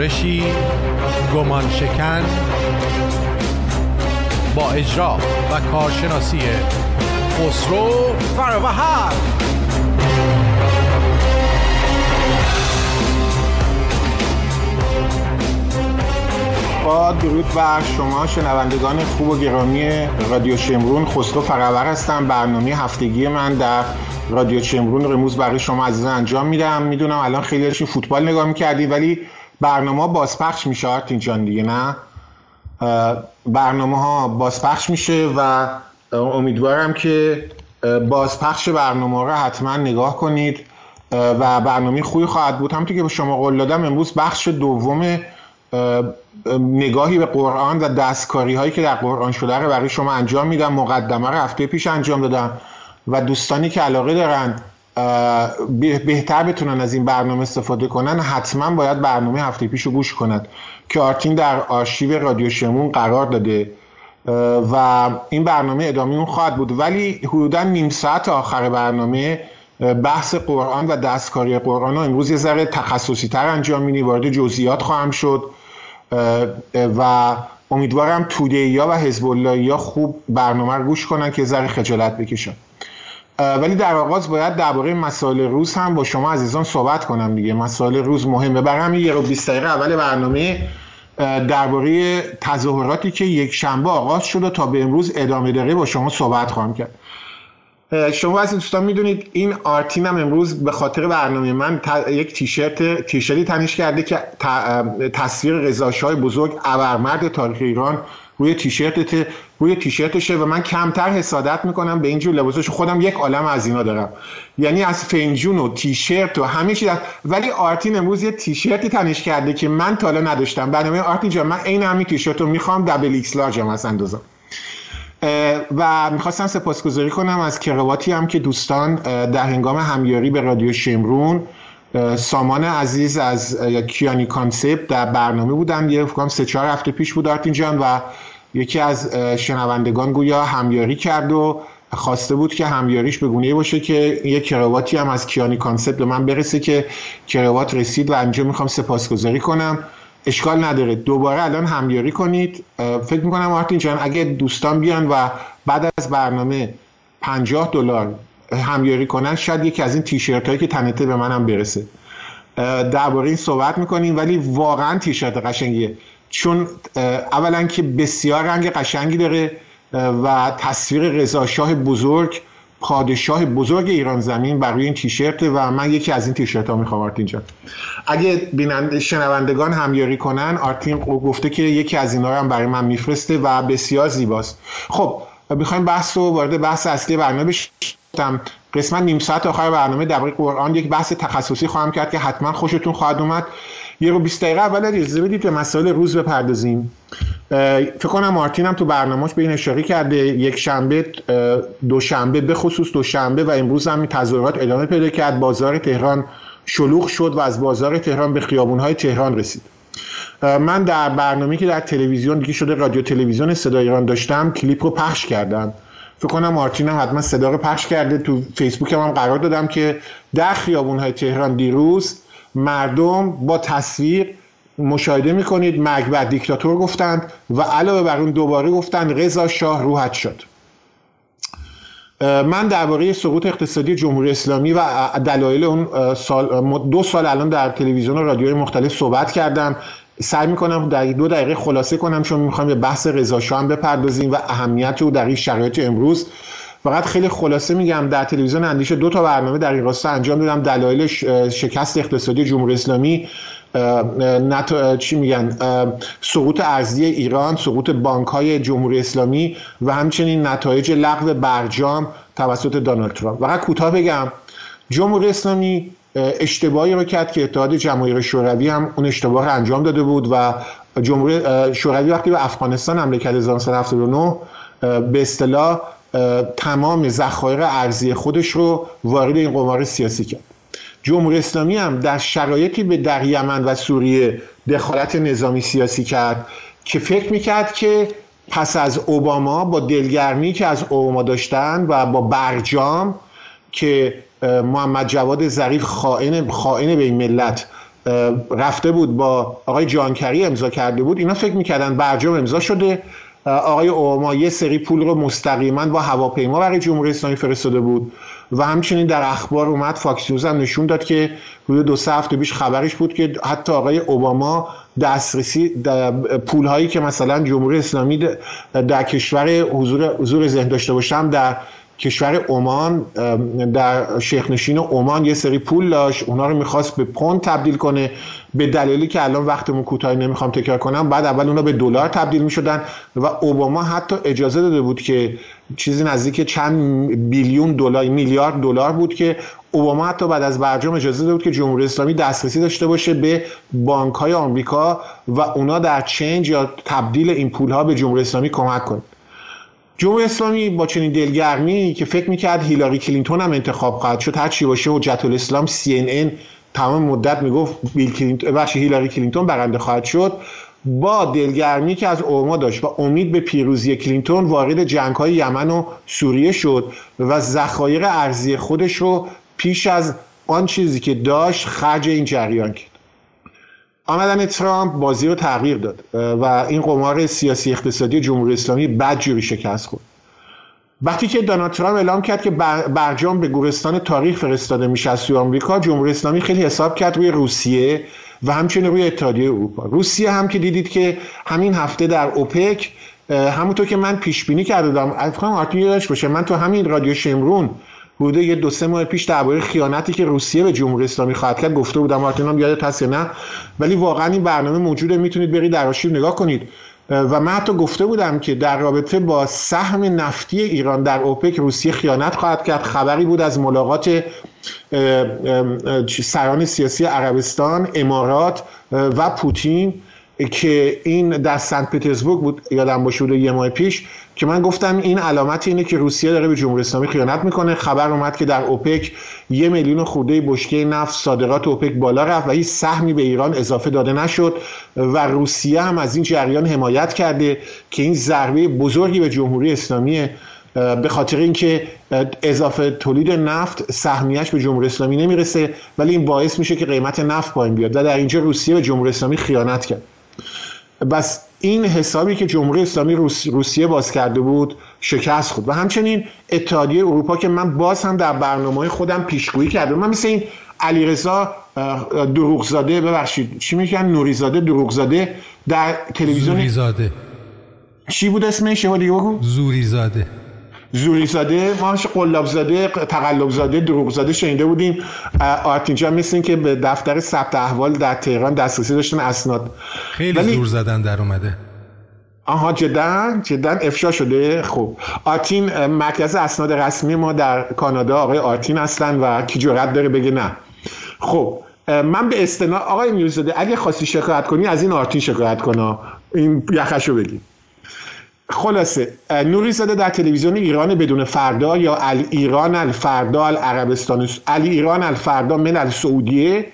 شورشی گمان شکن با اجرا و کارشناسی خسرو فروا. با درود بر شما شنوندگان خوب و گرامی رادیو شمرون، خسرو فروا هستم. برنامه هفتگی من در رادیو شمرون رموز برای شما عزیزان انجام میدم. میدونم الان خیلی داشتین فوتبال نگاه میکردید، ولی برنامه بازپخش میشه اینجا دیگه، نه؟ برنامه ها بازپخش میشه و امیدوارم که بازپخش برنامه را حتما نگاه کنید و برنامه خوبی خواهد بود. همونطور که به شما قول دادم، امروز بخش دوم نگاهی به قرآن و دستکاری هایی که در قرآن شده رو برای شما انجام میدم. مقدمه رو هفته پیش انجام دادم و دوستانی که علاقه دارن بهتر بتونن از این برنامه استفاده کنن، حتما باید برنامه هفته پیش رو گوش کنن که آرتین در آرشیو رادیو شمرون قرار داده و این برنامه ادامه اون خواهد بود. ولی حدودا نیم ساعت آخر برنامه بحث قرآن و دستکاری قرآن رو امروز یه ذره تخصصی تر انجام میدیم، وارد جزئیات خواهم شد و امیدوارم توده‌ای‌ها و حزب الله‌ای‌ها خوب برنامه رو گوش کنن که ذره خجالت بکشن. ولی در آغاز باید درباره مسائل روز هم با شما عزیزان صحبت کنم دیگه. مسائل روز مهمه. برای همین 20 دقیقه اول برنامه درباره تظاهراتی که یک شنبه آغاز شد و تا به امروز ادامه داره با شما صحبت خواهم کرد. شما از دوستان میدونید این آرتین هم امروز به خاطر برنامه من یک تیشرتی تنش کرده که تصویر رضاشاه بزرگ ابرمرد تاریخ ایران روی تیشرتشه و من کمتر حسادت میکنم به اینجور لباسش. خودم یک عالم از اینا دارم، یعنی از فنجون و تیشرت و همه چیز. ولی آرتین امروز یه تیشرتی تنش کرده که من تا حالا نداشتم. برنامه آرتین جان، من عین همین تیشرت رو میخوام، دبل ایکس لارج هم از اندازم. و میخواستم سپاسگزاری کنم از کرواتی هم که دوستان در هنگام همیاری به رادیو شمرون، سامان عزیز از کیانی کانسپت در برنامه بودن. یه فکرام 3-4 هفته پیش بود آرتین جان و یکی از شنوندگان گویا همیاری کرد و خواسته بود که همیاریش به گونه‌ای باشه که یه کرواتی هم از کیانی کانسپت به من برسه که کروات رسید و انجام میخوام سپاسگزاری کنم. اشکال نداره، دوباره الان همیاری کنید. فکر میکنم آرتین جان اگه دوستان بیان و بعد از برنامه $50 همیاری کنن، شاید یکی از این تیشرت هایی که تنته به منم برسه. درباره این صحبت میکنیم. ولی واقعا تیشرت قشنگیه، چون اولا که بسیار رنگ قشنگی داره و تصویر رضاشاه بزرگ، پادشاه بزرگ ایران زمین، بر روی این تیشرت و من یکی از این تیشرت ها میخوام آرتین جان. اگه شنوندگان همیاری کنن، آرتین گفته که یکی از اینا رو هم برای من میفرسته و بسیار زیباست. خب میخوایم بحث رو وارد بحث اصلی برنامه بشیم. قسمت نیم ساعت آخر برنامه درباره قرآن یک بحث تخصصی خواهم کرد که حتما خوشتون خواهد اومد. 20 دقیقه اول اجازه بدید به مسائل روز بپردازیم. فکر کنم مارتین هم تو برنامه‌اش به این اشاره کرده، یک شنبه، دوشنبه، به خصوص دوشنبه و امروز هم تظاهرات ادامه پیدا کرد. بازار تهران شلوغ شد و از بازار تهران به خیابون‌های تهران رسید. من در برنامه‌ای که در تلویزیون دیگه شده رادیو تلویزیون صدای ایران داشتم، کلیپ رو پخش کردم. فکر کنم مارتین هم حتما صدا رو پخش کرده. تو فیسبوک هم قرار دادم که در خیابون‌های تهران دیروز مردم با تصویر مشاهده میکنید مکبر دیکتاتور گفتند و علاوه بر اون دوباره گفتند رضا شاه روحت شد. من درباره سقوط اقتصادی جمهوری اسلامی و دلایل اون دو سال الان در تلویزیون و رادیوهای مختلف صحبت کردم. سعی میکنم در 2 دقیقه خلاصه کنم، چون میخوام به بحث رضا شاه هم بپردازیم و اهمیت او در این شرایط امروز. فقط خیلی خلاصه میگم، در تلویزیون اندیشه 2 تا برنامه در این راستا انجام دادم. دلایل شکست اقتصادی جمهوری اسلامی، سقوط ارزی ایران، سقوط بانک‌های جمهوری اسلامی و همچنین نتایج لغو برجام توسط دونالد ترامپ. فقط کوتاه بگم، جمهوری اسلامی اشتباهی رو کرد که اتحاد جماهیر شوروی هم اون اشتباه رو انجام داده بود و جمهوری شوروی وقتی به افغانستان حمله کرد 1979 به اصطلاح تمام ذخایر ارزی خودش رو وارد این قمار سیاسی کرد. جمهوری اسلامی هم در شرایطی به در یمن و سوریه دخالت نظامی سیاسی کرد که فکر میکرد که پس از اوباما، با دلگرمی که از اوباما داشتن و با برجام که محمد جواد ظریف خائن به این ملت رفته بود با آقای جان کری امضا کرده بود، اینا فکر میکردن برجام امضا شده. آقای اوباما یه سری پول رو مستقیما با هواپیما برای جمهوری اسلامی فرستاده بود و همچنین در اخبار اومد، فاکس نیوز هم نشون داد که روی 2 سه هفته پیش خبرش بود که حتی آقای اوباما دسترسی پول‌هایی که مثلا جمهوری اسلامی در کشور حضور ذهن داشته باشم، در کشور عمان، در شیخنشین عمان یه سری پول داشت، اونا رو میخواست به پوند تبدیل کنه، به دلیلی که الان وقتمون کوتاه نمیخوام تکرار کنم. بعد اول اونا به دلار تبدیل میشدن و اوباما حتی اجازه داده بود که چیزی نزدیک چند بیلیون دلار، میلیارد دلار بود که اوباما حتی بعد از برجام اجازه داده بود که جمهوری اسلامی دسترسی داشته باشه به بانک‌های آمریکا و اونا در چنج یا تبدیل این پول‌ها به جمهوری اسلامی کمک کنه. جمهوری اسلامی با چنین دلگرمی که فکر میکرد هیلاری کلینتون هم انتخاب خواهد شد، هر چی باشه حجت الاسلام CNN تمام مدت میگفت هیلاری کلینتون برنده خواهد شد، با دلگرمی که از اوباما داشت و امید به پیروزی کلینتون وارد جنگ‌های یمن و سوریه شد و ذخایر ارزی خودش رو پیش از آن چیزی که داشت خرج این جریان کرد. آمدن ترامپ بازی رو تغییر داد و این قمار سیاسی اقتصادی جمهوری اسلامی بدجوری شکست خورد. وقتی که دونالد ترامپ اعلام کرد که برجام به گورستان تاریخ فرستاده میشه از سوی آمریکا، جمهوری اسلامی خیلی حساب کرد روی روسیه و همچنین روی اتحادیه اروپا. روسیه هم که دیدید که همین هفته در اوپک، همونطور که من پیش بینی کرده بودم، اتفاقا آرتیش باشه، من تو همین رادیو شمرون بوده یه 2 سه ماه پیش درباره خیانتی که روسیه به جمهوری اسلامی خواهد کرد گفته بودم، آرتینام یادت هست یا نه؟ ولی واقعا این برنامه موجوده، میتونید برید در آرشیو نگاه کنید. و من حتی گفته بودم که در رابطه با سهم نفتی ایران در اوپک روسیه خیانت خواهد کرد. خبری بود از ملاقات سران سیاسی عربستان، امارات و پوتین که این در سنت پترزبورگ بود، یادم باشه بود 1 ماه پیش، که من گفتم این علامت اینه که روسیه داره به جمهوری اسلامی خیانت میکنه. خبر اومد که در اوپک 1 میلیون خورده بشکه نفت صادرات اوپک بالا رفت و هیچ سهمی به ایران اضافه داده نشد و روسیه هم از این جریان حمایت کرده که این ضربه بزرگی به جمهوری اسلامیه، به خاطر اینکه اضافه تولید نفت سهمیش به جمهوری اسلامی نمیرسه ولی این باعث میشه که قیمت نفت پایین بیاد و در اینجا روسیه به جمهوری اسلامی خیانت کرد. بس این حسابی که جمهوری اسلامی روسیه باز کرده بود شکست خورد و همچنین اتحادیه اروپا که من باز هم در برنامه خودم پیشگویی کردم. من مثل این علیرضا دروغزاده، ببخشید چی میگن، نوریزاده، دروغزاده در تلویزیون زوریزاده، چی بود اسمش یه دیگه بگو، زوریزاده، زوریزاده، ماش قلابزاده، تقلبزاده، دروغزاده شنیده بودیم. آرتینجا مثل این که به دفتر ثبت احوال در تهران دسترسی داشتن اسناد، خیلی ولی... زور زدن در اومده. آها جدا افشا شده. خب آرتین مرکز اسناد رسمی ما در کانادا، آقای آرتین هستن و کی جرأت داره بگه نه. خب من به استناد آقای نوریزاده اگه خواستی شکایت کنی از این آرتین شکایت کن، این یخشو بگی. خلاصه نوریزاده در تلویزیون ایران بدون فردا یا ایران الفردا العربستان، ایران الفردا من السعودیه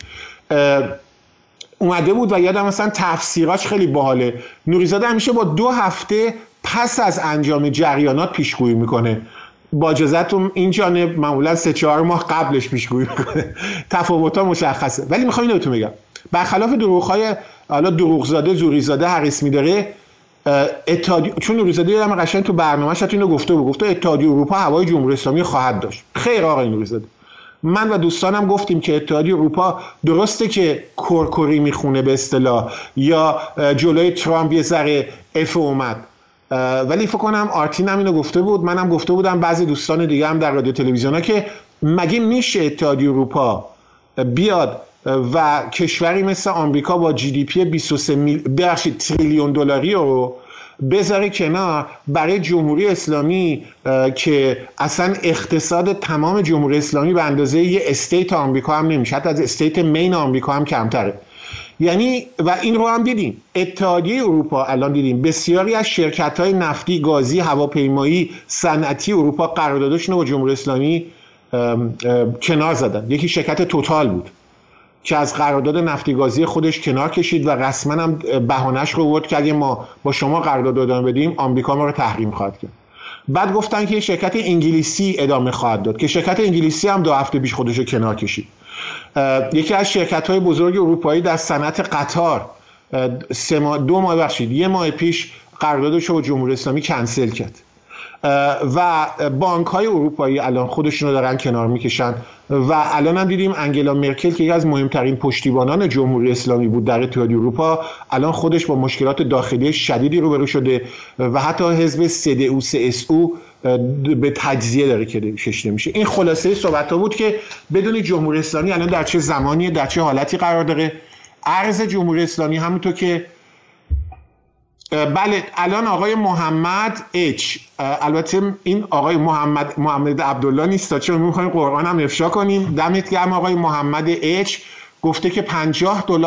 اومده بود و یادم مثلا تفسیراش خیلی باحاله. نوریزاده همیشه با 2 هفته پس از انجام جریانات پیشگویی میکنه، با اجازهتون این جانب معمولا 3-4 ماه قبلش پیشگویی میکنه، تفاوت‌ها مشخصه. ولی میخوام اینو بهتون بگم، برخلاف دروغ‌های حالا دروغزاده، زوریزاده، حریص می‌داره چون نوریزاده یادم قشنگ تو برنامه‌اش اینو گفته بود، گفته اتحادیه اروپا هوای جمهوری اسلامی خواهد داشت. خیر آقای نوریزاده، من و دوستانم گفتیم که اتحادیه اروپا درسته که کرکری میخونه به اصطلاح یا جلوی ترامپ یه ذره اف اومد، ولی فکر کنم آرتین هم اینو گفته بود، منم گفته بودم، بعضی دوستان دیگه هم در رادیو تلویزیونا، که مگه میشه اتحادیه اروپا بیاد و کشوری مثل آمریکا با GDP 23 تریلیون دلاری رو بذاره کنار برای جمهوری اسلامی که اصلا اقتصاد تمام جمهوری اسلامی به اندازه یه استیت آمریکا هم نمیشه، حتی از استیت مین آمریکا هم کمتره. یعنی و این رو هم دیدیم، اتحادیه اروپا الان دیدیم بسیاری از شرکت‌های نفتی، گازی، هواپیمایی، صنعتی اروپا قراردادشون رو با جمهوری اسلامی کنار زدن. یکی شرکت توتال بود که از قرارداد نفتی گازی خودش کنار کشید و رسما هم بهانه‌اش رو آورد که اگه ما با شما قرارداد ادامه بدیم آمریکا ما رو تحریم خواهد کرد. بعد گفتن که شرکت انگلیسی ادامه خواهد داد که شرکت انگلیسی هم 2 هفته پیش خودش رو کنار کشید. یکی از شرکت‌های بزرگ اروپایی در صنعت قطار یه ماه پیش قراردادش با جمهوری اسلامی کنسل کرد و بانک‌های اروپایی الان خودشونو دارن کنار میکشن و الان هم دیدیم آنگلا مرکل که یکی از مهمترین پشتیبانان جمهوری اسلامی بود در اتحادیه اروپا الان خودش با مشکلات داخلی شدیدی روبرو شده و حتی حزب CDU CSU به تجزیه داره که کشیده میشه. این خلاصه صحبت‌ها بود که بدون جمهوری اسلامی الان در چه زمانی در چه حالتی قرار داره. ارز جمهوری اسلامی همونطور که بله الان آقای محمد البته این آقای محمد عبدالله نیست چون می‌خوایم قرآن هم افشا کنیم. دمت گرم آقای محمد گفته که $50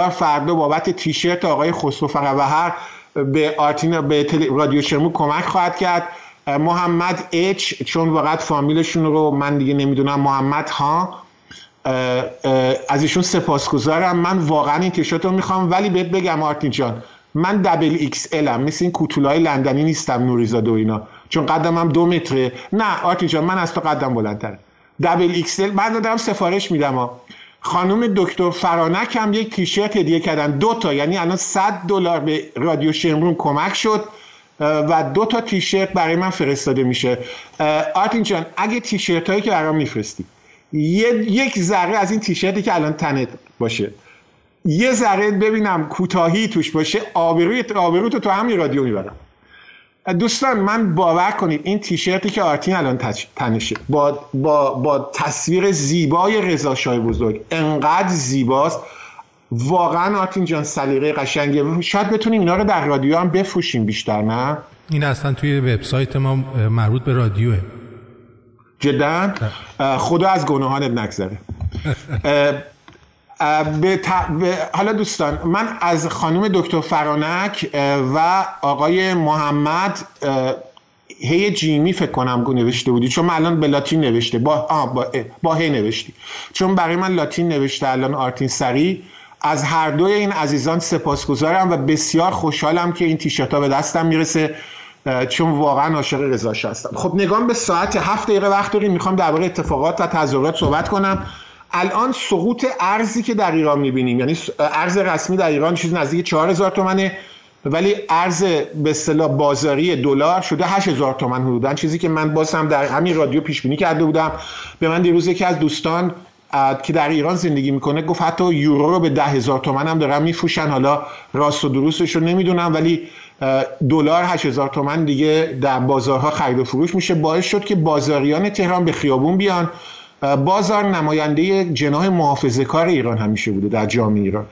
فردا بابت تیشرت آقای خسرو فروا به آرتین به رادیو شمرون کمک خواهد کرد. محمد چون واقعا فامیلشون رو من دیگه نمیدونم محمد ها از ایشون سپاسگزارم. من واقعا این تیشرت رو میخوام ولی بهت بگم آرتین جان من XXLم مثل این کوتولای لندنی نیستم نوریزاده و اینا چون قدمم 2 متره. نه آرتین جان من از تو قدم بلندتره. XXL من دارم سفارش میدم ها. خانم دکتر فرانک هم یک تیشرت هدیه کردن 2 تا یعنی الان $100 به رادیو شمرون کمک شد و 2 تا تیشرت برای من فرستاده میشه. آرتین جان اگه تیشرت هایی که برام میفرستی یک ذره از این تیشرتی که الان تنت باشه یه ذره ببینم کوتاهی توش باشه آبروتو تو همین رادیو میبرم. دوستان من باور کنید این تیشرتی که آرتین الان تنشه با تصویر زیبای رضاشاه بزرگ انقدر زیباست واقعا آرتین جان سلیقه قشنگه. شاید بتونیم اینا رو در رادیو هم بفروشیم بیشتر. نه این اصلا توی وبسایت ما مربوط به رادیوه. جدا خدا از گناهانت نگذره. حالا دوستان من از خانم دکتر فرانک و آقای محمد جیمی فکر کنم نوشته بودی چون من الان به لاتین نوشته با هی نوشتی چون برای من لاتین نوشته الان آرتین سری. از هر دوی این عزیزان سپاسگزارم و بسیار خوشحالم که این تیشرتا به دستم میرسه چون واقعا عاشق رضاشاه هستم. خب نگام به ساعت 7 دقیقه وقت داریم. میخوام درباره اتفاقات و تظاهرات صحبت کنم. الان سقوط ارزی که در ایران میبینیم یعنی ارز رسمی در ایران چیز نزدیک 4000 تومنه ولی ارز به اصطلاح بازاری دلار شده 8000 تومن حدوداً چیزی که من بازم در همین رادیو پیش بینی کرده بودم. به من دیروز یکی از دوستان که در ایران زندگی میکنه گفت حتی یورو رو به 10000 تومن هم دارن میفروشن. حالا راست و درستش رو نمیدونم ولی دلار 8000 تومن دیگه در بازارها خرید و فروش میشه. باعث شد که بازاریان تهران به خیابون بیان. بازار نماینده جناح محافظه‌کار ایران همیشه بوده در جامعه ایران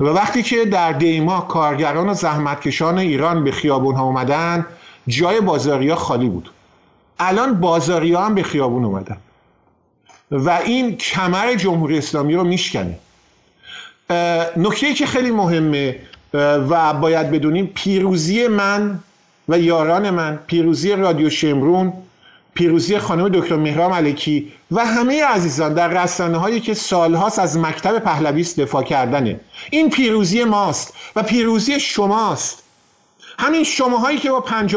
و وقتی که در دیما کارگران و زحمتکشان ایران به خیابون ها اومدن جای بازاریا خالی بود. الان بازاریا هم به خیابون اومدن و این کمر جمهوری اسلامی رو میشکنه. نکته‌ای که خیلی مهمه و باید بدونیم پیروزی من و یاران من پیروزی رادیو شمرون پیروزی خانم دکتر مهرام ملکی و همه عزیزان در رسانه‌هایی که سال‌هاست از مکتب پهلوی دفاع کردنه. این پیروزی ماست و پیروزی شماست. همین شماهایی که با $50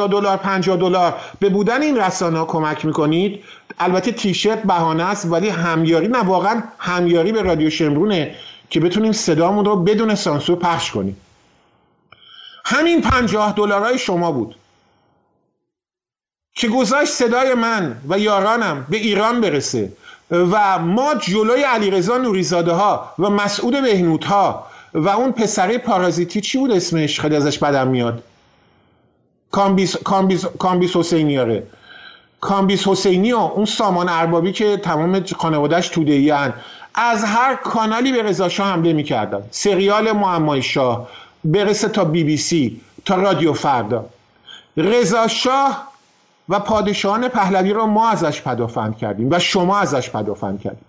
به بودن این رسانه‌ها کمک می‌کنید. البته تیشرت بهانه است ولی همیاری نه واقعا همیاری به رادیو شمرونه که بتونیم صدامون رو بدون سانسور پخش کنیم. همین $50 شما بود که گذاشت صدای من و یارانم به ایران برسه و ما جلوی علیرضا نوریزاده ها و مسعود بهنود ها و اون پسره پارازیتی چی بود اسمش خیلی ازش بدم میاد کامبیز حسینی و اون سامان عربابی که تمام خانواده‌اش توده‌ای ان از هر کانالی به رضاشاه حمله می‌کردن. سریال معمای شاه برسه تا BBC تا رادیو فردا. رضاشاه و پادشاهان پهلوی رو ما ازش پدافند کردیم و شما ازش پدافند کردیم.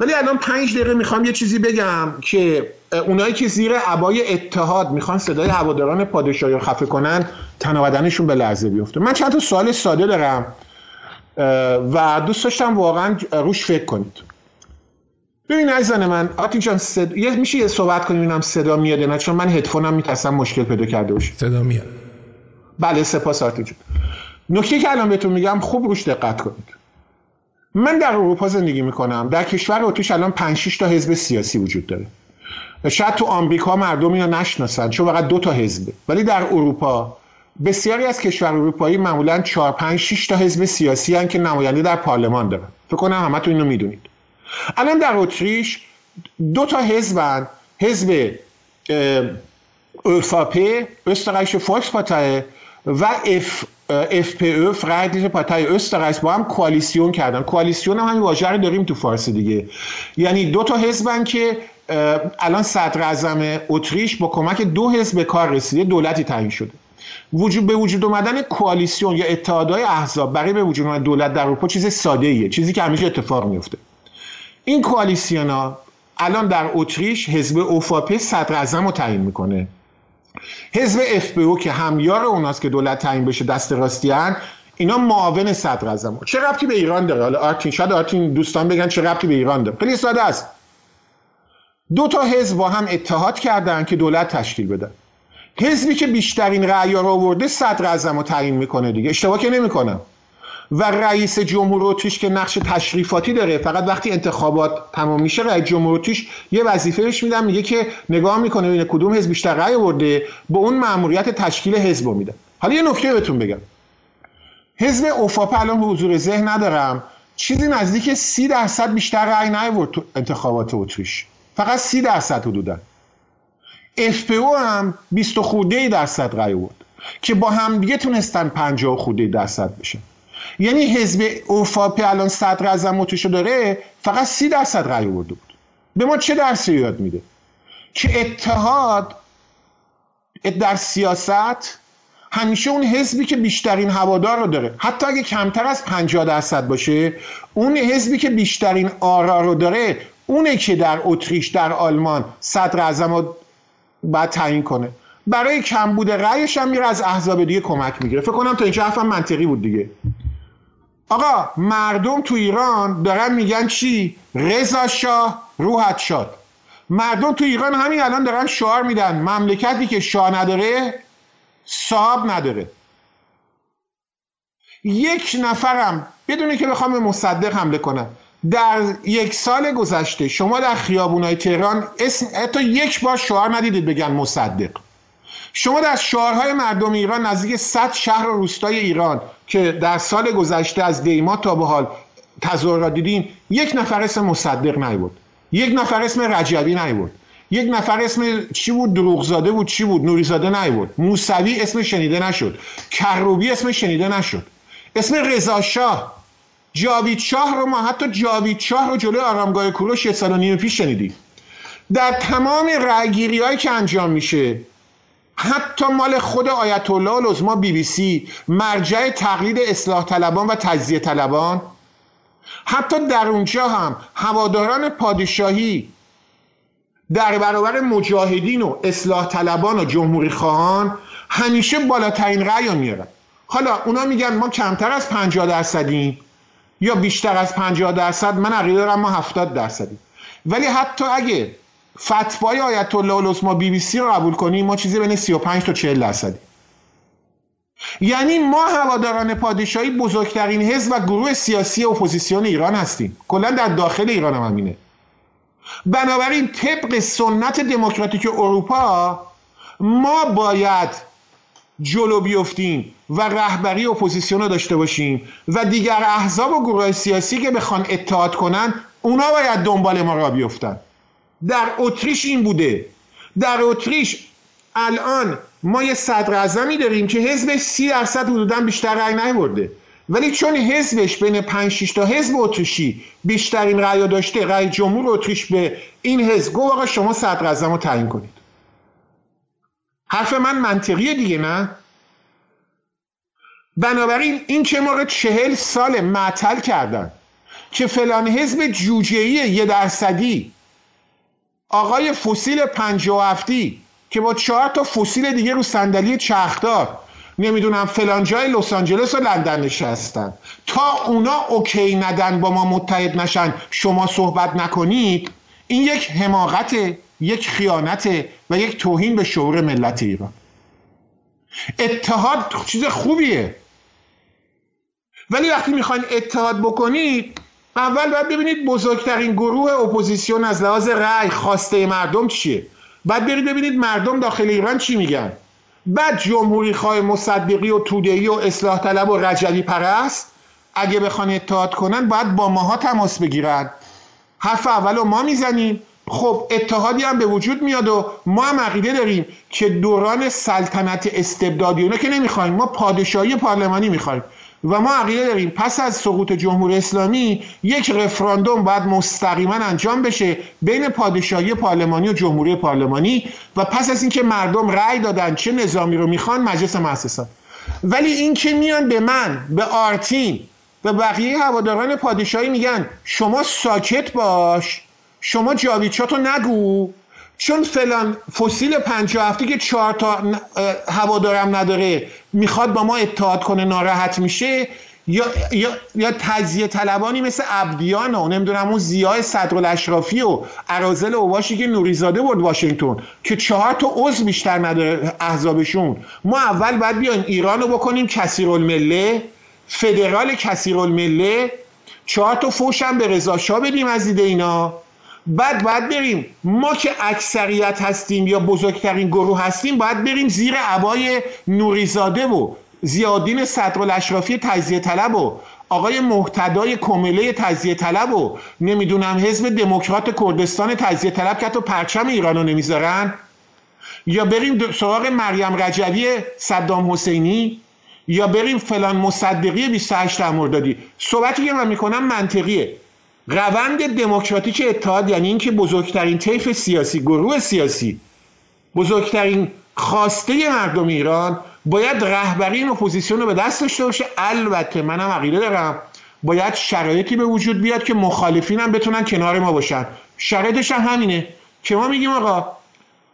ولی الان 5 دقیقه میخوام یه چیزی بگم که اونایی که زیر عبای اتحاد میخوان صدای هواداران پادشاهی رو خفه کنن تناودنشون به لرزه بیفته. من چند تا سوال ساده دارم و دوست داشتم واقعا روش فکر کنید. ببین عزیزان من آرتین جان میشه یه صحبت کنیم اینم صدا میاد نه چون من هدفونم میترسم مشکل پیدا کرده باشه. صدا میاد. بله سپاس آرتین جان. نکته که الان بهتون میگم خوب روش دقت کنید. من در اروپا زندگی میکنم، در کشور اتریش الان 5-6 تا حزب سیاسی وجود داره. شاید تو آمریکا مردم اینو نشناسن چون فقط 2 تا حزبه، ولی در اروپا بسیاری از کشور اروپایی معمولا 4-5-6 تا حزب سیاسی هستن که نماینده در پارلمان دارن. فکر کنم همه تو اینو میدونید. الان در اتریش 2 تا حزبن، حزب ÖVP Österreichische Volkspartei و FPÖ Freiheitliche Partei Österreichs با هم کوالیسیون کردن. کوالیسیون هم همین واژه رو داریم تو فارسی دیگه، یعنی 2 تا حزبن که الان صدر اعظم اتریش با کمک 2 حزب به کار رسیده، دولتی تعیین شده. به وجود آمدن کوالیسیون یا اتحادهای احزاب برای به وجود آمدن دولت در اروپا چیز ساده ایه، چیزی که همیشه اتفاق میفته. این کوالیسیونا الان در اتریش حزب اوفاپی صدر اعظم رو تعیین میکنه، حزب FPÖ که همیار اوناست که دولت تعیین بشه دست راستی ان، اینا معاون صدر اعظم. چه ربطی به ایران داره؟ حالا آرتین، شاید آرتین دوستان بگن چه ربطی به ایران داره. خیلی ساده است. 2 تا حزب با هم اتحاد کردن که دولت تشکیل بدن. حزبی که بیشترین رأی‌ها رو آورده صدر اعظم رو تعیین میکنه دیگه، اشتباه که نمیکنم. و رئیس جمهور اتریش که نقش تشریفاتی داره، فقط وقتی انتخابات تمام میشه رئیس جمهور اتریش یه وظیفه بهش میدن، میگه که نگاه میکنه ببینه کدوم حزب بیشتر رأی آورده، به اون مأموریت تشکیل حزب میدن. حالا یه نکته بهتون بگم، حزب اوفاپ الان حضور ذهن ندارم، چیزی نزدیک 30% بیشتر رأی نیاورد تو انتخابات اتریش، فقط 30% حدوداً. FPÖ هم 20% رأی آورد که با هم دیگه تونستن 50% بشن. یعنی حزب اوفاپ الان صدر اعظم اتریشو داره، فقط 30% رأی آورده بود. به ما چه درسی یاد میده؟ که اتحاد در سیاست همیشه اون حزبی که بیشترین هوادار رو داره، حتی اگه کمتر از 50% باشه، اون حزبی که بیشترین آرا رو داره اونه که در اتریش، در آلمان صدر اعظم رو باید تعیین کنه. برای کمبود رأیش هم میره از احزاب دیگه کمک میگیره. فکر کنم تا اینجا حرفم منطقی بود دیگه. آقا مردم تو ایران دارن میگن چی؟ رضا شاه روحت شاد. مردم تو ایران همین الان دارن شعار میدن مملکتی که شاه نداره صاحب نداره. یک نفرم بدونه که بخوام به مصدق حمله کنم، در 1 سال گذشته شما در خیابونای تهران حتی یک بار شعار ندیدید بگن مصدق. شما در شعارهای مردم ایران نزدیک 100 شهر و روستای ایران که در سال گذشته از دیما تا به حال تظاهرات دیدین، یک نفر اسم مصدق نیورد، یک نفر اسم رجبی نیورد، یک نفر اسم چی بود، دروغزاده بود، چی بود، نوریزاده نیورد، موسوی اسم شنیده نشد، کروبی اسم شنیده نشد، اسم رضا شاه، جاوید شاه رو ما حتی جاوید شاه رو جلوی آرامگاه کوروش 1.5 سال پیش شنیدیم. در تمام رأی‌گیری‌هایی که انجام میشه، حتی مال خود آیت الله العظما BBC مرجع تقلید اصلاح طلبان و تجزیه طلبان، حتی در اونجا هم هواداران پادشاهی در برابر مجاهدین و اصلاح طلبان و جمهوری خواهان همیشه بالاترین رأی رو میارن. حالا اونا میگن ما کمتر از 50%یم یا بیشتر از 50%، من عقیده دارم ما 70%، ولی حتی اگه فتوای آیت الله العظما BBC رو قبول کنیم ما چیزی بین 35 تا 40%. یعنی ما هواداران پادشاهی بزرگترین حزب و گروه سیاسی اپوزیسیون ایران هستیم، کلا در داخل ایران هم همینه. بنابراین طبق سنت دموکراتیک اروپا ما باید جلو بیفتیم و رهبری اپوزیسیون رو داشته باشیم و دیگر احزاب و گروه سیاسی که بخوان اتحاد کنن اونا باید دنبال ما را بیفتن. در اتریش این بوده. در اتریش الان ما یه صدر اعظمی داریم که حزبش 30% حدوداً بیشتر رأی نیاورده، ولی چون حزبش بین 5-6 تا حزب اتریشی بیشترین رأی داشته، رئیس جمهور اتریش به این حزب گفت آقا شما صدر اعظم رو تعیین کنید. حرف من منطقیه دیگه، نه؟ بنابراین این که ما رو 40 سال معطل کردن که فلان حزب جوجه‌ای 1%، آقای فسیل 57 که با 4 تا فسیل دیگه رو صندلی چرخدار نمیدونم فلان جای لس آنجلس و لندن نشستن، تا اونا اوکی ندن، با ما متحد نشن، شما صحبت نکنید، این یک حماقته، یک خیانته و یک توهین به شعور ملت ایران. اتحاد چیز خوبیه، ولی وقتی میخواین اتحاد بکنید اول باید ببینید بزرگترین گروه اپوزیسیون از لحاظ رأی خواسته مردم چیه، بعد برید ببینید مردم داخل ایران چی میگن، بعد جمهوری‌خواه مصدقی و توده‌ای و اصلاح طلب و رجعی پرست اگه بخوان اتحاد کنن باید با ماها تماس بگیرن. حرف اولو ما میزنیم، خب اتحادی هم به وجود میاد و ما هم عقیده داریم که دوران سلطنت استبدادی اونا که نمیخوایم، ما پادشاهی پارلمانی میخوایم و ما عقیده داریم پس از سقوط جمهوری اسلامی یک رفراندوم باید مستقیما انجام بشه بین پادشاهی پارلمانی و جمهوری پارلمانی و پس از اینکه مردم رأی دادن چه نظامی رو میخوان مجلس مؤسسان. ولی این که میان به من، به آرتین و بقیه هواداران پادشاهی میگن شما ساکت باش، شما جاویدچاتو نگو، چون فلان فسیل 57 که 4 تا هوادارم نداره میخواد با ما اتحاد کنه ناراحت میشه، یا تجزیه طلبانی مثل عبدیان و نمیدونم اون ضیاء صدرالاشرافی و اراذل اواشی که نوریزاده برد واشنگتن که 4 تا عضو بیشتر نداره احزابشون. ما اول باید بیایم ایران رو بکنیم کثیرالمله، فدرال کثیرالمله، 4 تا فوش هم به رضاشاه بدیم از ایده اینا، بعد بریم ما که اکثریت هستیم یا بزرگترین گروه هستیم باید بریم زیر عبای نوریزاده و زیادین صدرالاشرافی تجزیه طلب و آقای مهتدای کمیله تجزیه طلب و نمیدونم حزب دموکرات کردستان تجزیه طلب که حتی پرچم ایرانو نمیذارن، یا بریم سراغ مریم رجوی صدام حسینی، یا بریم فلان مصدقی 28 مردادی. صحبتی که من میکنم منطقیه. روند دموکراتیک اتحاد یعنی اینکه بزرگترین طیف سیاسی، گروه سیاسی، بزرگترین خواسته مردم ایران باید رهبری این اپوزیسیون رو به دست داشته باشه. البته منم عقیده دارم باید شرایطی به وجود بیاد که مخالفین هم بتونن کنار ما باشن. شرایطش همینه که ما میگیم آقا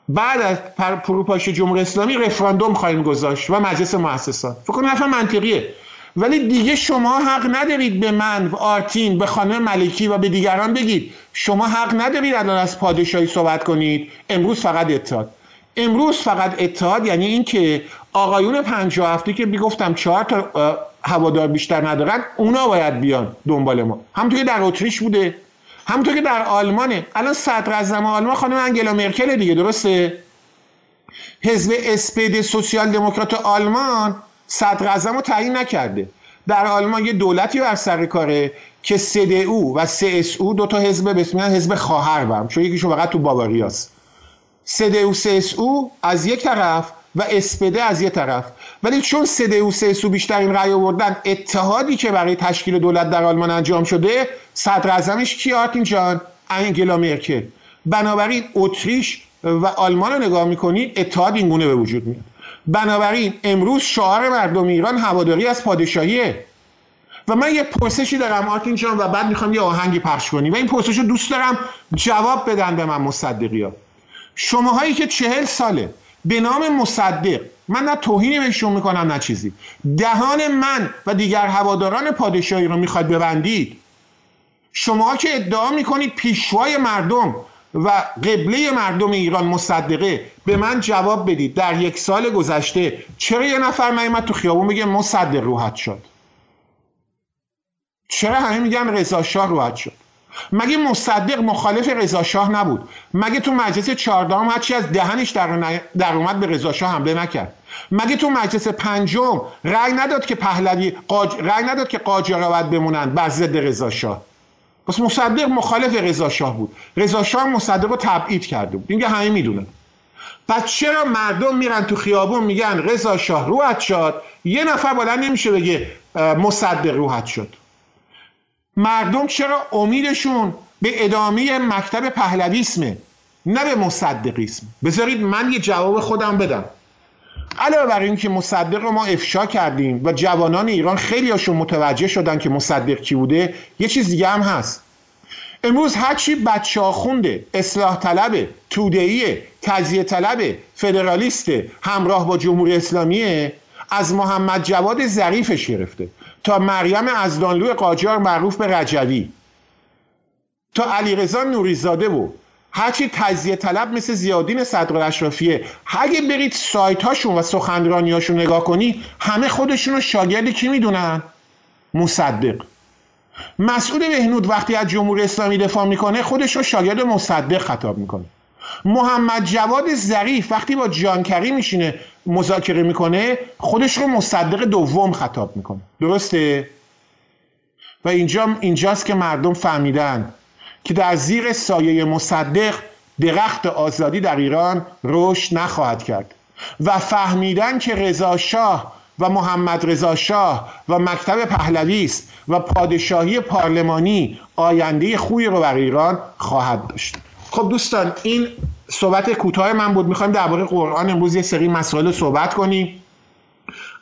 بعد از فروپاشی جمهوری اسلامی رفراندوم خواهیم گذاشت و مجلس مؤسسان. فکر کنم حرفم منطقیه. ولی دیگه شما حق ندارید به من، به آرتین، به خانم ملکی و به دیگران بگید شما حق ندارید الان از پادشاهی صحبت کنید. امروز فقط اتحاد، امروز فقط اتحاد یعنی این که آقایون 57 که میگفتم 4 تا هوادار بیشتر ندارن اونا باید بیان دنبال ما. همونطور که در اتریش بوده، همونطور که در آلمانه. الان صدراعظم آلمان خانم آنگلا مرکل دیگه، درسته؟ حزب اسپد سوسیال دموکرات آلمان صدراعظم رو تعیین نکرده. در آلمان یه دولتی بر سر کاره که CDU و CSU 2 تا حزب بسم الله حزب خواهر برم، چون یکیشون فقط تو باواریاست. CDU CSU از یک طرف و SPD از یک طرف. ولی چون CDU CSU بیشترین رأی آوردن، اتحادی که برای تشکیل دولت در آلمان انجام شده صدراعظمش کی آرتین جان؟ آنگلا مرکل. بنابراین اتریش و آلمان رو نگاه می‌کنید اتحاد این گونه به وجود میاد. بنابراین امروز شعار مردم ایران هواداری از پادشاهیه. و من یه پرسشی دارم آرتین جان و بعد میخوام یه آهنگی پخش کنیم و این پرسشو دوست دارم جواب بدن به من مصدقی‌ها. شماهایی که 40 ساله به نام مصدق، من نه توهینی بهشون میکنم نه چیزی، دهان من و دیگر هواداران پادشاهی رو میخواید ببندید. شماها که ادعا میکنید پیشوای مردم و قبله مردم ایران مصدقه، به من جواب بدید در 1 سال گذشته چرا یه نفر نیامد تو خیابون میگه مصدق روحت شد؟ چرا همه میگن رضاشاه روحت شد؟ مگه مصدق مخالف رضاشاه نبود؟ مگه تو مجلس 14 هرچی از دهنش در اومد به رضاشاه حمله نکرد؟ مگه تو مجلس 5 رأی نداد که پهلوی رأی نداد که قاجارآباد بمونن بر ضد رضاشاه؟ پس مصدق مخالف رضاشاه بود. رضاشاه مصدق رو تبعید کرده بود. اینکه همه میدونن. پس چرا مردم میرن تو خیابون میگن رضاشاه روحت شاد؟ یه نفر بلند نمیشه بگه مصدق روحت شد. مردم چرا امیدشون به ادامه مکتب پهلویسمه نه به مصدقیسم؟ بذارید من یه جواب خودم بدم. علاوه بر این که مصدق رو ما افشا کردیم و جوانان ایران خیلی هاشون متوجه شدن که مصدق کی بوده، یه چیز دیگه هم هست. امروز هرچی بچه ها خونده، اصلاح طلبه، تودهیه، تجزیه طلبه، فدرالیسته، همراه با جمهوری اسلامیه، از محمد جواد ظریفش گرفته تا مریم عزدانلو قاجار معروف به رجوی تا علیرضا نوریزاده و هرچی تجزیه طلب مثل زیادین صدرالاشرافیه. اگه برید سایت‌هاشون و سخنرانی‌هاشون نگاه کنی همه خودشون رو شاگرد کی میدونن؟ مصدق. مسعود بهنود وقتی از جمهوری اسلامی دفاع میکنه خودش رو شاگرد مصدق خطاب میکنه. محمد جواد ظریف وقتی با جانکری میشینه مذاکره میکنه خودش رو مصدق دوم خطاب میکنه. درسته؟ و اینجاست که مردم فهمیدن که در زیر سایه مصدق درخت آزادی در ایران رشد نخواهد کرد و فهمیدن که رضا شاه و محمد رضاشاه و مکتب پهلوی است و پادشاهی پارلمانی آینده خوبی رو برای ایران خواهد داشت. خب دوستان، این صحبت کوتاه من بود. می‌خوایم درباره قرآن امروز یه سری مسائل صحبت کنیم.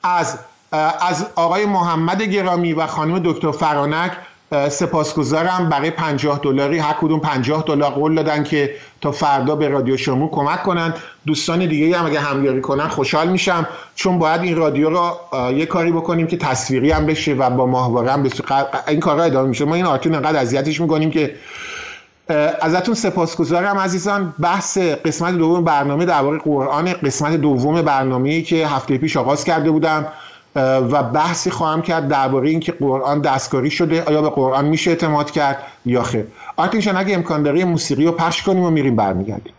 از آقای محمد گرامی و خانم دکتر فرانک سپاسگزارم. برای $50 هر کدوم $50 قول دادن که تا فردا به رادیو شمرون کمک کنن. دوستان دیگه هم اگه همیاری کنن خوشحال میشم، چون باید این رادیو را یه کاری بکنیم که تصویری هم بشه و با ماهواره هم بشه. این کارا ادامه میشه. ما این آرتون انقدر اذیتش میکنیم که ازتون سپاسگزارم عزیزان. بحث قسمت دوم برنامه درباره قرآن، قسمت دوم برنامه‌ای که هفته پیش آغاز کرده بودم و بحثی خواهم کرد درباره این که قرآن دستکاری شده، آیا به قرآن میشه اعتماد کرد یا خیر. آرتینشان اگه امکان داره موسیقی رو پخش کنیم و میریم برمیگردیم.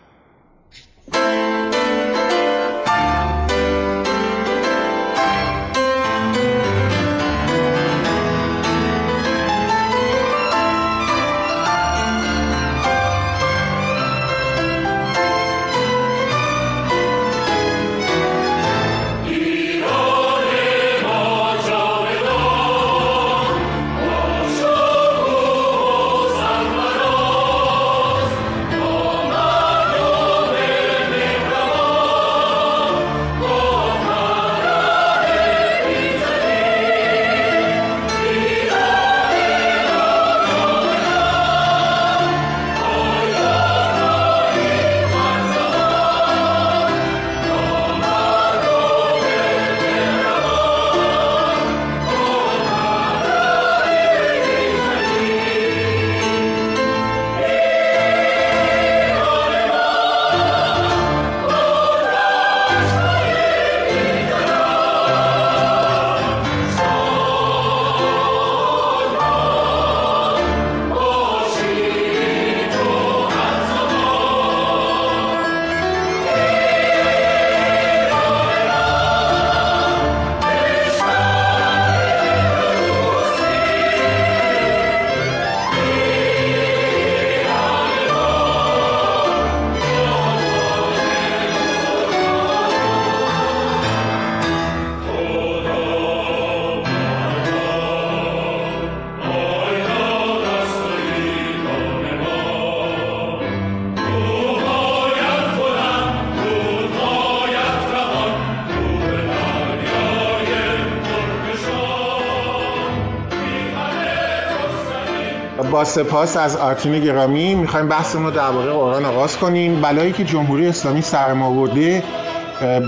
با سپاس از آرتین گرامی میخوایم بحثمون رو درباره قرآن آغاز کنیم. بلایی که جمهوری اسلامی سر ما آورده،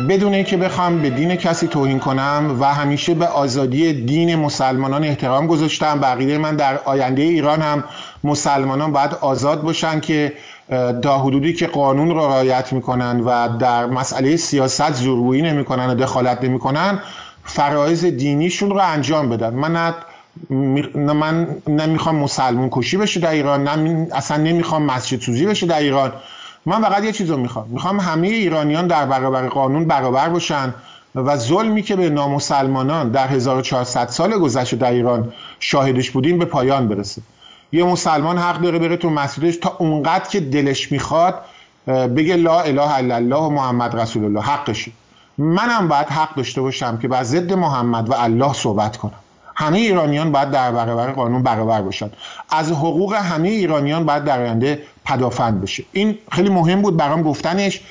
بدون اینکه بخوام به دین کسی توهین کنم و همیشه به آزادی دین مسلمانان احترام گذاشتم. بقیده من در آینده ایران هم مسلمانان باید آزاد باشن که تا حدودی که قانون را رعایت میکنن و در مسئله سیاست زورگویی نمیکنن و دخالت نمیکنن، فرایض دینیشون رو انجام بدن. من نمیخوام مسلمون کشی بشه در ایران، اصلا نمیخوام مسجد سوزی بشه در ایران. من فقط یه چیز رو میخوام همه ایرانیان در برابر قانون برابر باشن و ظلمی که به نامسلمانان در 1400 سال گذشته در ایران شاهدش بودیم به پایان برسه. یه مسلمان حق داره بره تو مسجدش تا اونقدر که دلش میخواد بگه لا اله الا الله و محمد رسول الله، حقشه. منم باید حق داشته باشم که باز ضد محمد و الله صحبت کنم. همه ایرانیان باید در برابر قانون برابر باشن. از حقوق همه ایرانیان باید در آینده پدافند بشه. این خیلی مهم بود برام گفتنش،